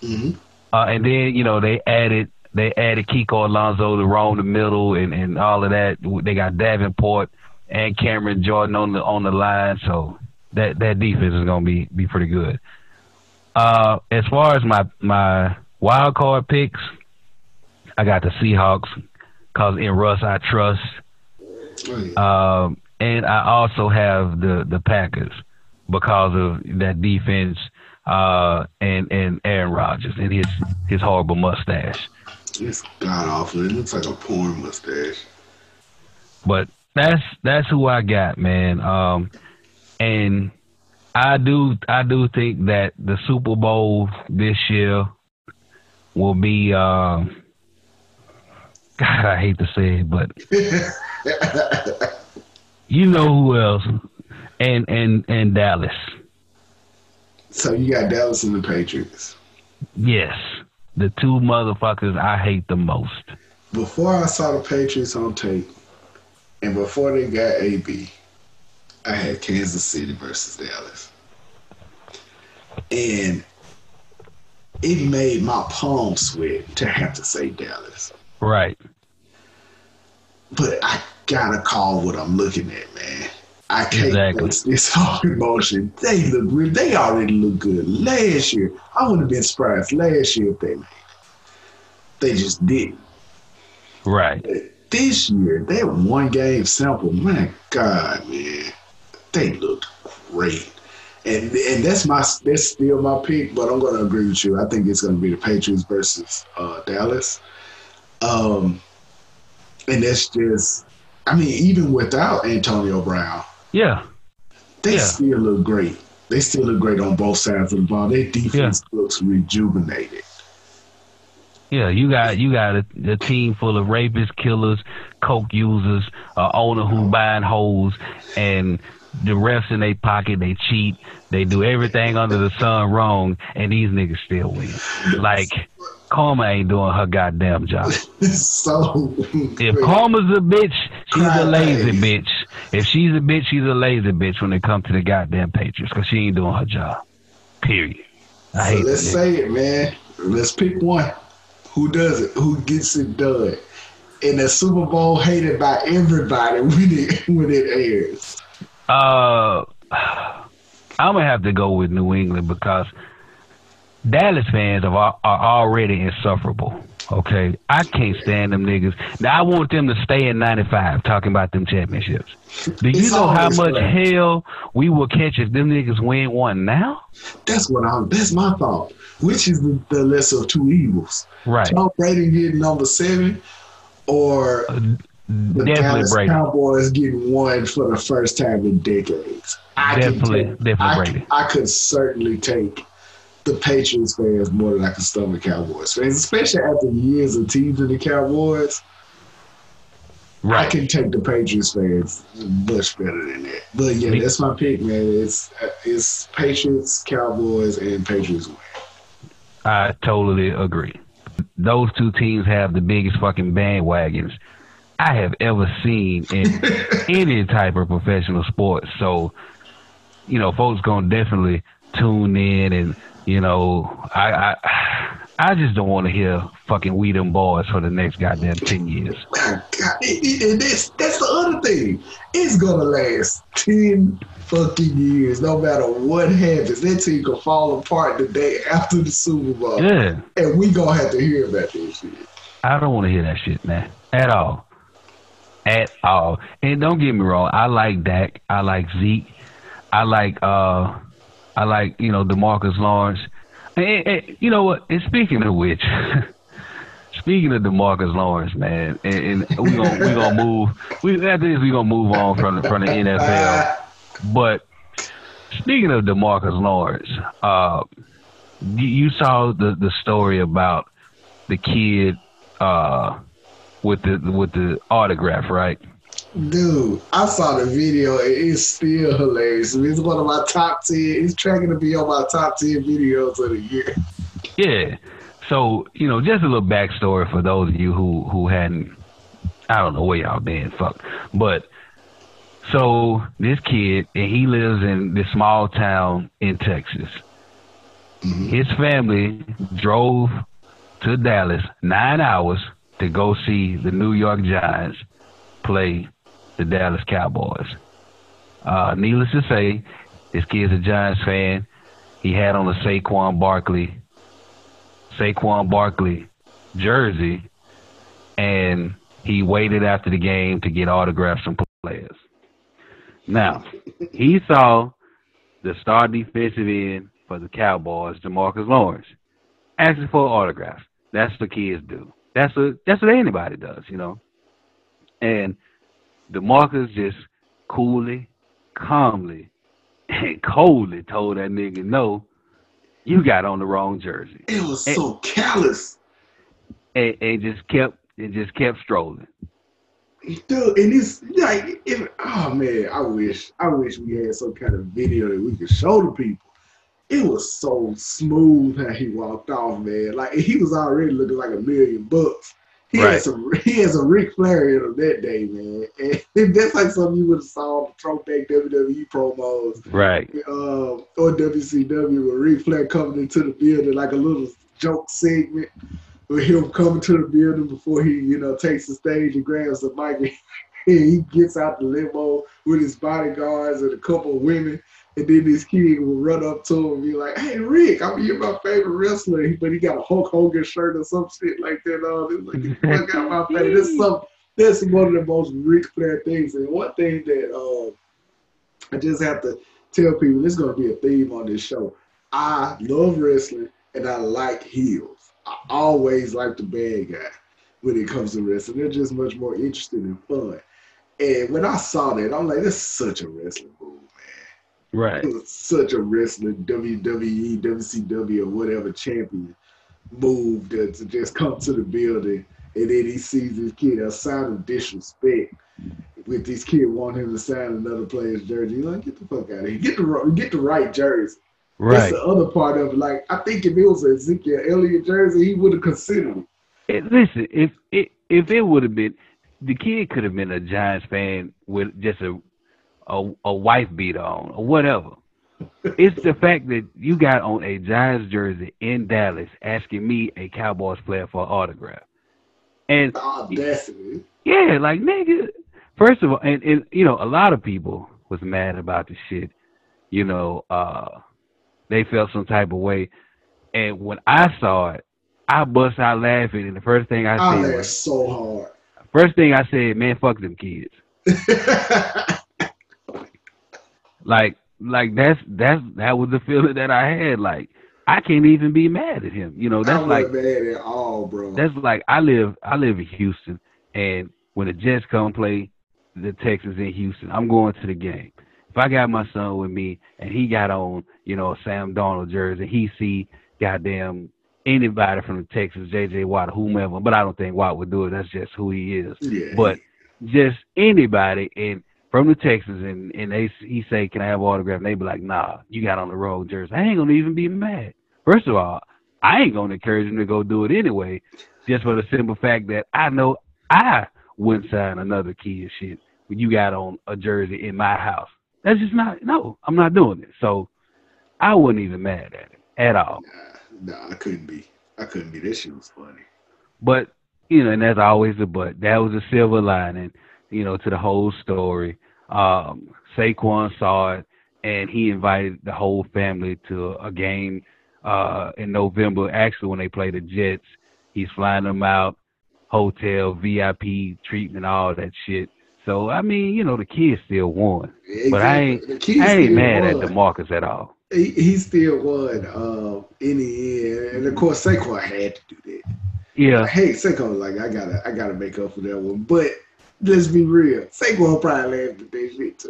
Mm-hmm. And then, you know, they added Kiko Alonso to roam the middle and all of that. They got Davenport and Cameron Jordan on the line, so that defense is gonna be pretty good. As far as my wild card picks, I got the Seahawks because in Russ I trust. And I also have the Packers because of that defense and Aaron Rodgers and his horrible mustache. It's god awful. It looks like a porn mustache. But that's who I got, man. And I do think that the Super Bowl this year will be. God, I hate to say it, but you know who else? And Dallas. So you got Dallas and the Patriots. Yes, the 2 motherfuckers I hate the most. Before I saw the Patriots on tape. And before they got AB, I had Kansas City versus Dallas. And it made my palm sweat to have to say Dallas. Right. But I got to call what I'm looking at, man. I can't miss this whole emotion. They already look good. Last year, I wouldn't have been surprised last year if they made it. They just didn't. Right. This year, that 1-game sample, my God, man, they looked great. And that's still my pick, but I'm going to agree with you. I think it's going to be the Patriots versus Dallas. And that's just, I mean, even without Antonio Brown, still look great. They still look great on both sides of the ball. Their defense looks rejuvenated. Yeah, you got a team full of rapists, killers, coke users, owner who buying hoes, and the refs in their pocket. They cheat. They do everything under the sun wrong, and these niggas still win. Like Karma ain't doing her goddamn job. So if Karma's a bitch, she's a lazy bitch. If she's a bitch, she's a lazy bitch when it comes to the goddamn Patriots, because she ain't doing her job. Period. I hate that. Let's say it, man. Let's pick one. Who does it? Who gets it done? And the Super Bowl hated by everybody when it airs. I'm gonna have to go with New England because Dallas fans are already insufferable. Okay, I can't stand them niggas. Now I want them to stay in 95 talking about them championships. Do you know how much hell we will catch if them niggas win one now? That's my thought. Which is the lesser of two evils? Right. Tom Brady getting number 7, or the Dallas Cowboys getting one for the first time in decades. Definitely Brady. I could certainly take the Patriots fans more than I can stomach Cowboys fans, especially after years of teams in the Cowboys. Right. I can take the Patriots fans much better than that. But yeah, that's my pick, man. It's Patriots, Cowboys, and Patriots win. I totally agree. Those two teams have the biggest fucking bandwagons I have ever seen in any type of professional sports. So, you know, folks gonna definitely tune in, and you know, I just don't want to hear fucking "We Them Boys" for the next goddamn 10 years. God, that's the other thing. It's going to last 10 fucking years, no matter what happens. That team could fall apart the day after the Super Bowl. Yeah. And we going to have to hear about that shit. I don't want to hear that shit, man. At all. And don't get me wrong. I like Dak. I like Zeke. I like, you know, DeMarcus Lawrence. And you know what? And speaking of DeMarcus Lawrence, man, and we're gonna move on from the NFL. But speaking of DeMarcus Lawrence, you saw the story about the kid with the autograph, right? Dude, I saw the video. And it's still hilarious. It's one of my top 10. It's tracking to be on my top 10 videos of the year. Yeah. So, you know, just a little backstory for those of you who hadn't, I don't know where y'all been, fuck. But so this kid, and he lives in this small town in Texas. Mm-hmm. His family drove to Dallas 9 hours to go see the New York Giants play the Dallas Cowboys. Needless to say, this kid's a Giants fan. He had on a Saquon Barkley jersey, and he waited after the game to get autographs from players. Now, he saw the star defensive end for the Cowboys, Demarcus Lawrence, asking for autographs. That's what kids do. That's what anybody does, you know. And DeMarcus just coolly, calmly, and coldly told that nigga, "No, you got on the wrong jersey." It was so callous. And just kept strolling. Dude, and it's like, oh man, I wish we had some kind of video that we could show the people. It was so smooth how he walked off, man. Like, he was already looking like $1 million. He has a Ric Flair in him that day, man. And that's like something you would have saw on throwback WWE promos. Right. Or WCW, with Ric Flair coming into the building, like a little joke segment with him coming to the building before he, you know, takes the stage and grabs the mic. And he gets out the limo with his bodyguards and a couple of women. And then this kid will run up to him and be like, "Hey, Rick, you're my favorite wrestler." But he got a Hulk Hogan shirt or some shit like that on. It's like, "The fuck out my face." That's one of the most Ric Flair things. And one thing that I just have to tell people, this is going to be a theme on this show. I love wrestling, and I like heels. I always like the bad guy when it comes to wrestling. They're just much more interesting and fun. And when I saw that, I'm like, that's such a wrestling move. Right. It was such a wrestling WWE, WCW, or whatever champion move to just come to the building, and then he sees this kid, a sign of disrespect. With this kid wanting him to sign another player's jersey, he's like, "Get the fuck out of here. Get the right jersey." Right. That's the other part of it. Like, I think if it was an Ezekiel Elliott jersey, he would have considered it. Listen, if it would have been, the kid could have been a Giants fan with just a wife beater on or whatever. It's the fact that you got on a Giants jersey in Dallas asking me, a Cowboys player, for an autograph. And audacity. Yeah, like, nigga, first of all, and you know, a lot of people was mad about the shit. You know, they felt some type of way. And when I saw it, I bust out laughing, and the first thing I said was, so hard. First thing I said, man, fuck them kids. Like that was the feeling that I had. Like, I can't even be mad at him. You know, that's like mad at all, bro. That's like I live in Houston, and when the Jets come play the Texans in Houston, I'm going to the game. If I got my son with me and he got on, you know, Sam Darnold jersey, he see goddamn anybody from the Texans, J.J. Watt, whomever, but I don't think Watt would do it. That's just who he is. Yeah. But just anybody and from the Texans, and he say, can I have an autograph? And they be like, nah, you got on the road jersey. I ain't going to even be mad. First of all, I ain't going to encourage him to go do it anyway, just for the simple fact that I know I wouldn't sign another kid shit when you got on a jersey in my house. That's just not, no, I'm not doing it. So I wasn't even mad at it at all. Nah, I couldn't be. That shit was funny. But, you know, and that's always the but. That was a silver lining, you know, to the whole story. Saquon saw it, and he invited the whole family to a game in November. Actually, when they play the Jets, he's flying them out, hotel, VIP treatment, all that shit. So, I mean, you know, the kid still won. Exactly. But I ain't mad at DeMarcus at all. He still won in the end. And, of course, Saquon had to do that. Yeah. Hey, Saquon, like, I gotta make up for that one. But let's be real. Saquon probably laughed at that shit, too.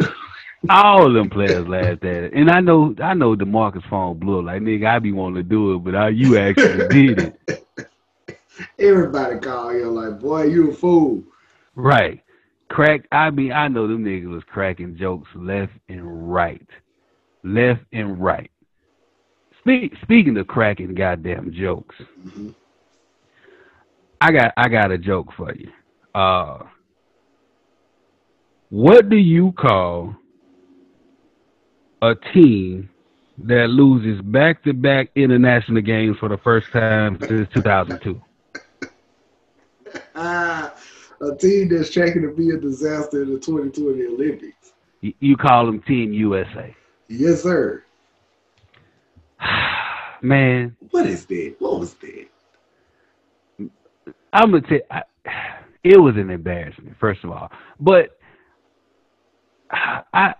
All them players laughed at it. And I know DeMarcus' phone blew up. Like, nigga, I be wanting to do it, but you actually did it. Everybody call you like, boy, you a fool. Right. I know them niggas was cracking jokes left and right. Speaking of cracking goddamn jokes, mm-hmm. I got a joke for you. What do you call a team that loses back-to-back international games for the first time since 2002? A team that's tracking to be a disaster in the 2020 Olympics. You call them Team USA. Yes, sir. Man. What is that? What was that? I'm going to tell you, it was an embarrassment, first of all. But I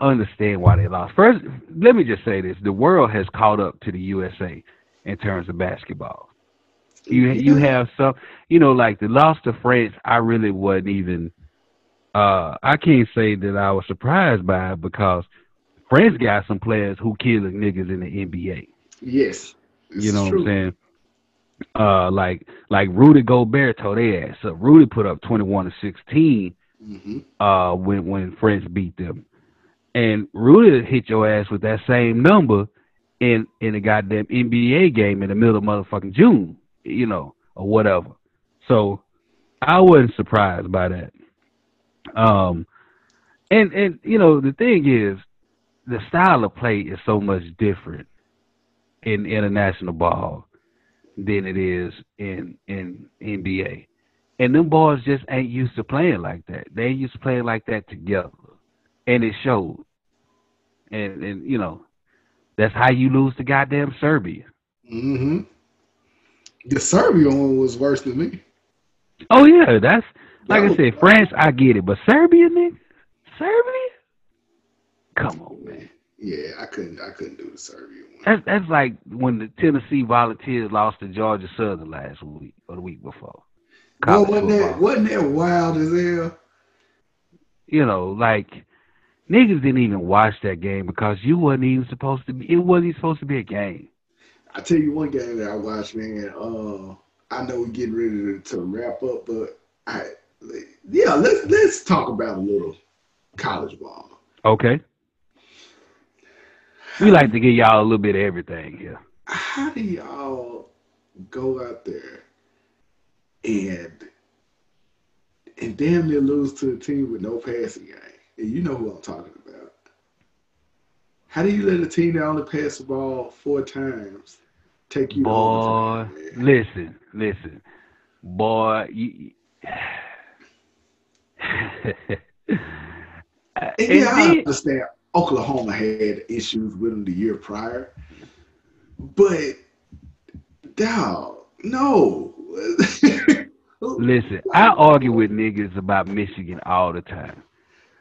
understand why they lost. First, let me just say this. The world has caught up to the USA in terms of basketball. You have some, you know, like the loss to France, I really wasn't even, I can't say that I was surprised by it because France got some players who killing niggas in the NBA. Yes. You know true. What I'm saying? Like Rudy Gobert told their ass up. Rudy put up 21-16 mm-hmm. When France beat them. And Rudy hit your ass with that same number in a goddamn NBA game in the middle of motherfucking June. You know, or whatever. So I wasn't surprised by that. And you know, the thing is, the style of play is so much different in international ball than it is in NBA. And them boys just ain't used to playing like that. They ain't used to playing like that together. And it showed. And you know, that's how you lose to goddamn Serbia. Mm-hmm. The Serbia one was worse than me. Oh, yeah. That's, like I said, France, I get it. But Serbia, nigga? Serbia? Come on, man. Yeah, I couldn't do the Serbia one. That's like when the Tennessee Volunteers lost to Georgia Southern last week or the week before. Well, wasn't that wild as hell? You know, like, niggas didn't even watch that game because you wasn't even supposed to be – it wasn't even supposed to be a game. I tell you one game that I watched, man. I know we're getting ready to wrap up, but let's talk about a little college ball. Okay. We like to give y'all a little bit of everything here. How do y'all go out there and damn near lose to a team with no passing game? And you know who I'm talking about. How do you let a team that only passed the ball 4 times take you? Boy, listen. Boy, you... I understand Oklahoma had issues with them the year prior. But, dog, No. Listen, I argue with niggas about Michigan all the time.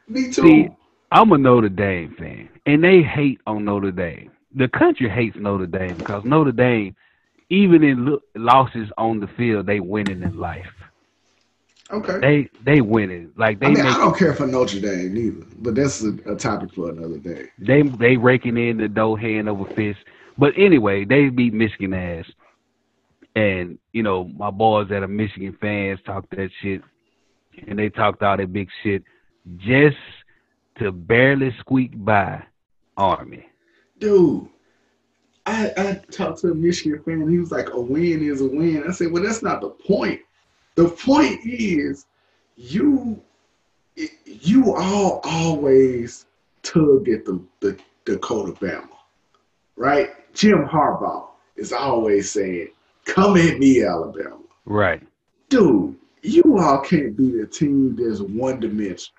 Me too. See, I'm a Notre Dame fan, and they hate on Notre Dame. The country hates Notre Dame because Notre Dame, even in losses on the field, they winning in life. Okay. They winning. Like, I don't care for Notre Dame either, but that's a topic for another day. They raking in the dough hand over fist. But anyway, they beat Michigan ass. And, you know, my boys that are Michigan fans talk that shit. And they talked all that big shit just to barely squeak by Army. Dude, I talked to a Michigan fan. He was like, a win is a win. I said, well, that's not the point. The point is, you all always tug at the Dakota Bama, right? Jim Harbaugh is always saying, come at me, Alabama. Right. Dude, you all can't be the team that's one-dimensional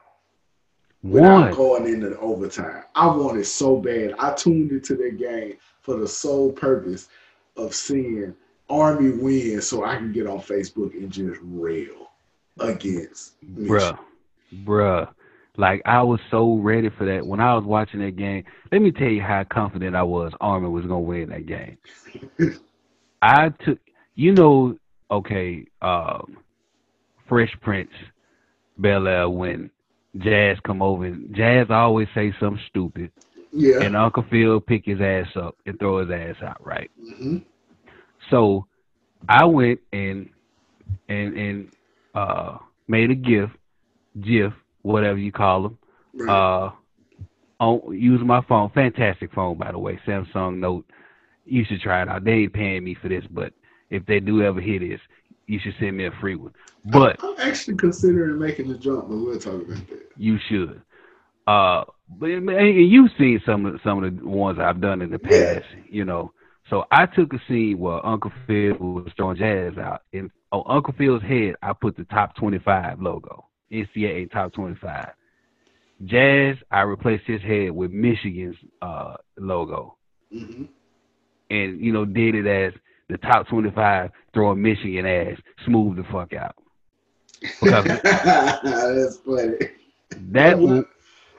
without going into overtime. I want it so bad. I tuned into that game for the sole purpose of seeing Army win so I can get on Facebook and just rail against Michigan. Bruh. Like, I was so ready for that. When I was watching that game, let me tell you how confident I was Army was going to win that game. I took, you know, okay, Fresh Prince, Bel-Air, when Jazz come over, and Jazz always say something stupid. Yeah. And Uncle Phil pick his ass up and throw his ass out, right? Mm-hmm. So I went and made a GIF, whatever you call them. Right. Using my phone, fantastic phone, by the way, Samsung Note. You should try it out. They ain't paying me for this, but if they do ever hear this, you should send me a free one. But I'm actually considering making the jump, but we'll talk about that. You should. But you've seen some of the ones I've done in the past, you know. So I took a scene where Uncle Phil was throwing Jazz out, and on Uncle Phil's head, I put the top 25 logo, NCAA top 25. Jazz, I replaced his head with Michigan's logo. Mm-hmm. And, you know, did it as the top 25 throwing Michigan ass, smooth the fuck out. That's funny. That was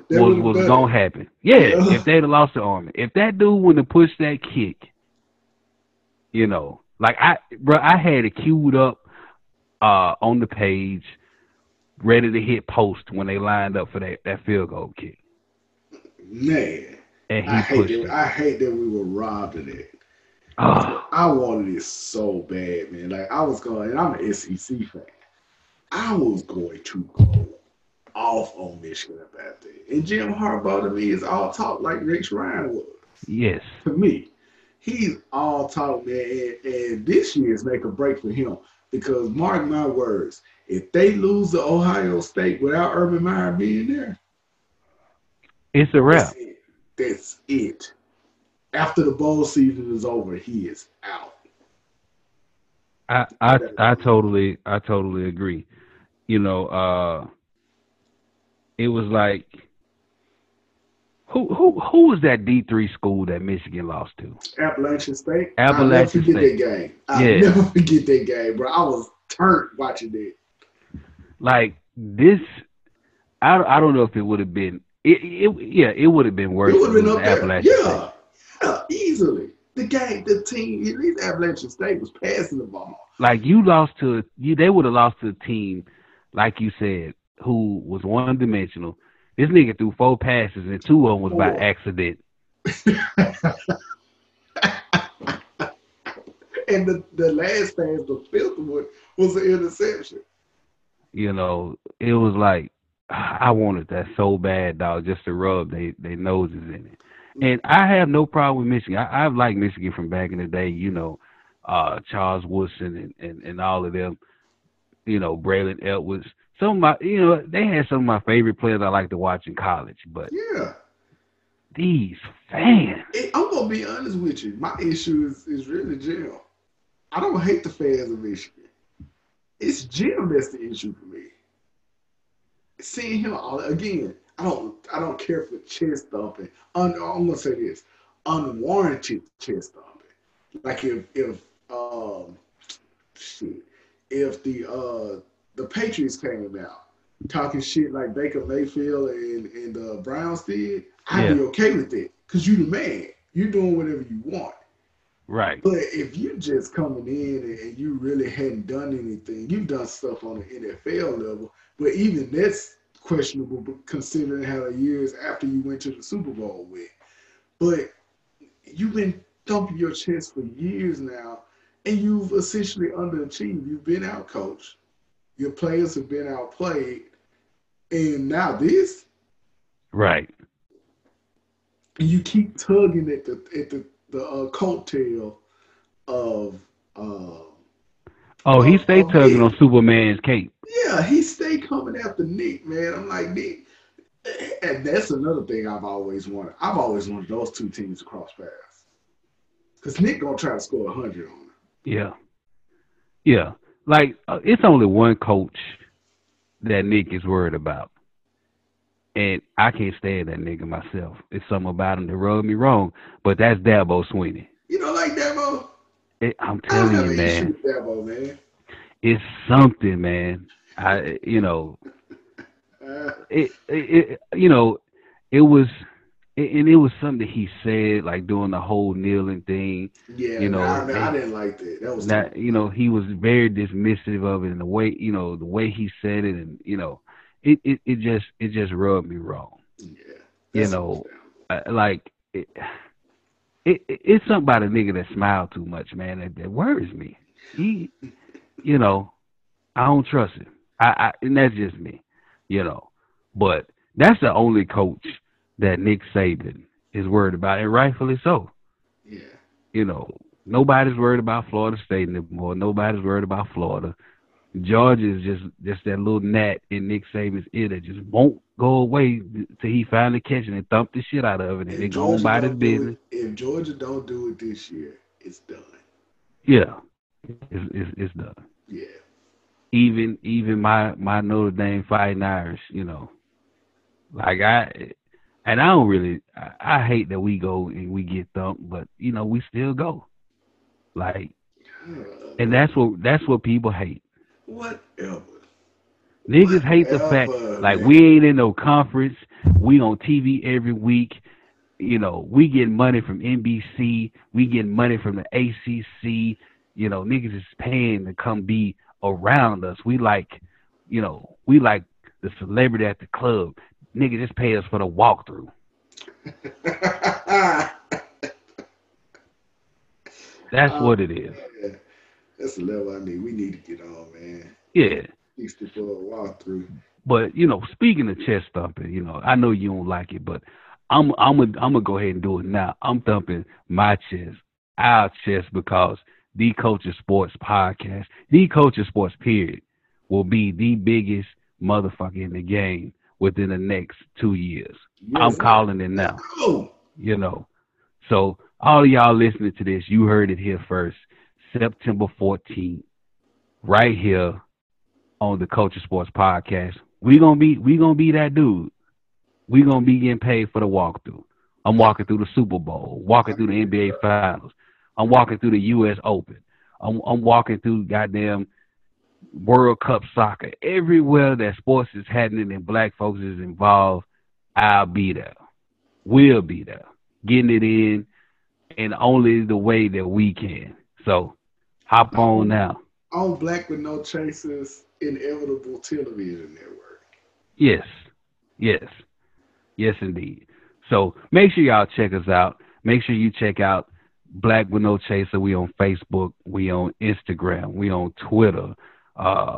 what was going to happen. Yeah, if they'd have lost the Army. If that dude wouldn't have pushed that kick, you know, like I had it queued up on the page, ready to hit post when they lined up for that field goal kick. Man. And he I hate that we were robbed of that. I wanted it so bad, man. Like, I was going, and I'm an SEC fan. I was going to go off on Michigan about that. And Jim Harbaugh, to me, is all talk like Rick Ryan was. Yes. To me. He's all talk, man. And this year is make a break for him. Because, mark my words, if they lose to Ohio State without Urban Meyer being there, it's a wrap. That's it. After the bowl season is over, he is out. I totally agree. You know, it was like who was that D3 school that Michigan lost to? Appalachian State. I'll never forget that game. I'll never forget that game, bro. I was turned watching that. Like this, I don't know if it would have been. It would have been worse. It would have been up there. Yeah, easily. The team, at least Appalachian State was passing the ball. Like they would have lost to a team, like you said, who was one-dimensional. This nigga threw 4 passes and 2 of them was by accident. And the last pass, the fifth one, was an interception. You know, it was like, I wanted that so bad, dog, just to rub their noses in it. And I have no problem with Michigan. I've liked Michigan from back in the day, you know, Charles Woodson and all of them, you know, Braylon Edwards. They had some of my favorite players I like to watch in college. But yeah, these fans. I'm going to be honest with you. My issue is really Jim. I don't hate the fans of Michigan. It's Jim that's the issue for me. Seeing him again, I don't care for chest thumping. I'm gonna say this, unwarranted chest thumping. Like if shit. If the Patriots came out talking shit like Baker Mayfield and the Browns did, I'd be okay with it because you the man. You're doing whatever you want. Right. But if you just coming in and you really hadn't done anything, you've done stuff on the NFL level, but even that's questionable considering how the years after you went to the Super Bowl with. But you've been thumping your chest for years now, and you've essentially underachieved. You've been outcoached. Your players have been outplayed. And now this? Right. And you keep tugging at the coattail of... he stayed tugging on Superman's cape. Yeah, he stayed coming after Nick, man. I'm like, Nick. And that's another thing I've always wanted. I've always wanted those two teams to cross paths. Because Nick going to try to score 100 on him. Yeah. Yeah. Like, it's only one coach that Nick is worried about. And I can't stand that nigga myself. It's something about him that rubbed me wrong. But that's Dabo Swinney. You don't like Dabo? I'm telling you, man. Dabo, man. It's something, man. It was something that he said, like doing the whole kneeling thing. Yeah, I didn't like that. That was not, he was very dismissive of it, and the way he said it, and it just rubbed me wrong. Yeah, it's something about a nigga that smiled too much, man. That worries me. He, I don't trust him. And that's just me, But that's the only coach that Nick Saban is worried about, and rightfully so. Yeah. Nobody's worried about Florida State anymore. Nobody's worried about Florida. Georgia is just that little gnat in Nick Saban's ear that just won't go away till he finally catches it and thump the shit out of it, and it's going by his business. If Georgia don't do it this year, it's done. Yeah, it's done. Yeah. Even my Notre Dame Fighting Irish, I hate that we go and we get thumped, but we still go, and that's what people hate. Whatever. Niggas hate the fact, man. We ain't in no conference. We on TV every week. We get money from NBC. We get money from the ACC. Niggas is paying to come be around us. We like the celebrity at the club. Nigga just pay us for the walkthrough. That's what it is. Man. That's the level we need to get on, man. Yeah. Thanks for the walkthrough. But speaking of chest thumping, I know you don't like it, but I'm gonna go ahead and do it now. I'm thumping my chest, our chest, because the Culture Sports podcast, the Culture Sports period, will be the biggest motherfucker in the game within the next 2 years. Yes. I'm calling it now. Oh. So all of y'all listening to this, you heard it here first, September 14th, right here on the Culture Sports podcast. We gonna be that dude. We gonna be getting paid for the walkthrough. I'm walking through the Super Bowl, walking through the NBA Finals. I'm walking through the U.S. Open. I'm walking through goddamn World Cup soccer. Everywhere that sports is happening and black folks is involved, I'll be there. We'll be there. Getting it in, and only the way that we can. So, hop on now. On Black with No Chasers, Inevitable Television Network. Yes. Yes. Yes, indeed. So, make sure y'all check us out. Make sure you check out Black with No Chaser. We on Facebook. We on Instagram. We on Twitter.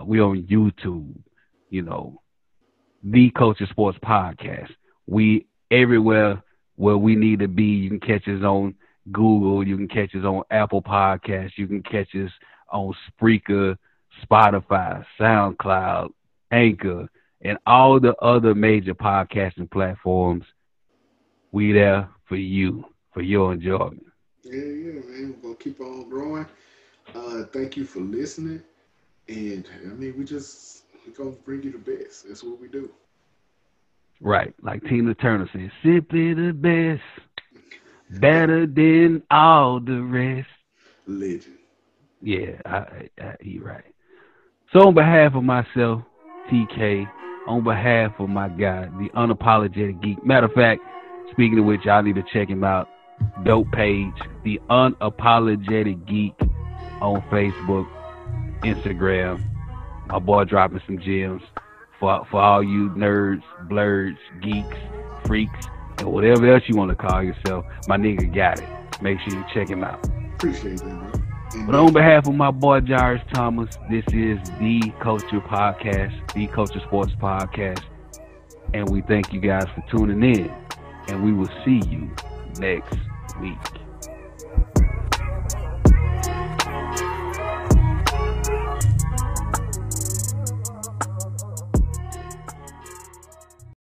We on YouTube. The Culture Sports podcast. We everywhere where we need to be. You can catch us on Google. You can catch us on Apple Podcasts. You can catch us on Spreaker, Spotify, SoundCloud, Anchor, and all the other major podcasting platforms. We there for you, for your enjoyment. Yeah, man. We're going to keep on growing. Thank you for listening. And, we're going to bring you the best. That's what we do. Right. Like Tina Turner said, simply the best. Better than all the rest. Legend. Yeah, you're right. So on behalf of myself, TK, on behalf of my guy, the Unapologetic Geek. Matter of fact, speaking of which, y'all need to check him out. Dope page, the Unapologetic Geek on Facebook, Instagram. My boy dropping some gems for all you nerds, blurs, geeks, freaks, and whatever else you want to call yourself. My nigga got it. Make sure you check him out. Appreciate that, man. But on behalf of my boy Jairus Thomas, this is The Culture Podcast, The Culture Sports Podcast, and we thank you guys for tuning in, and we will see you next week.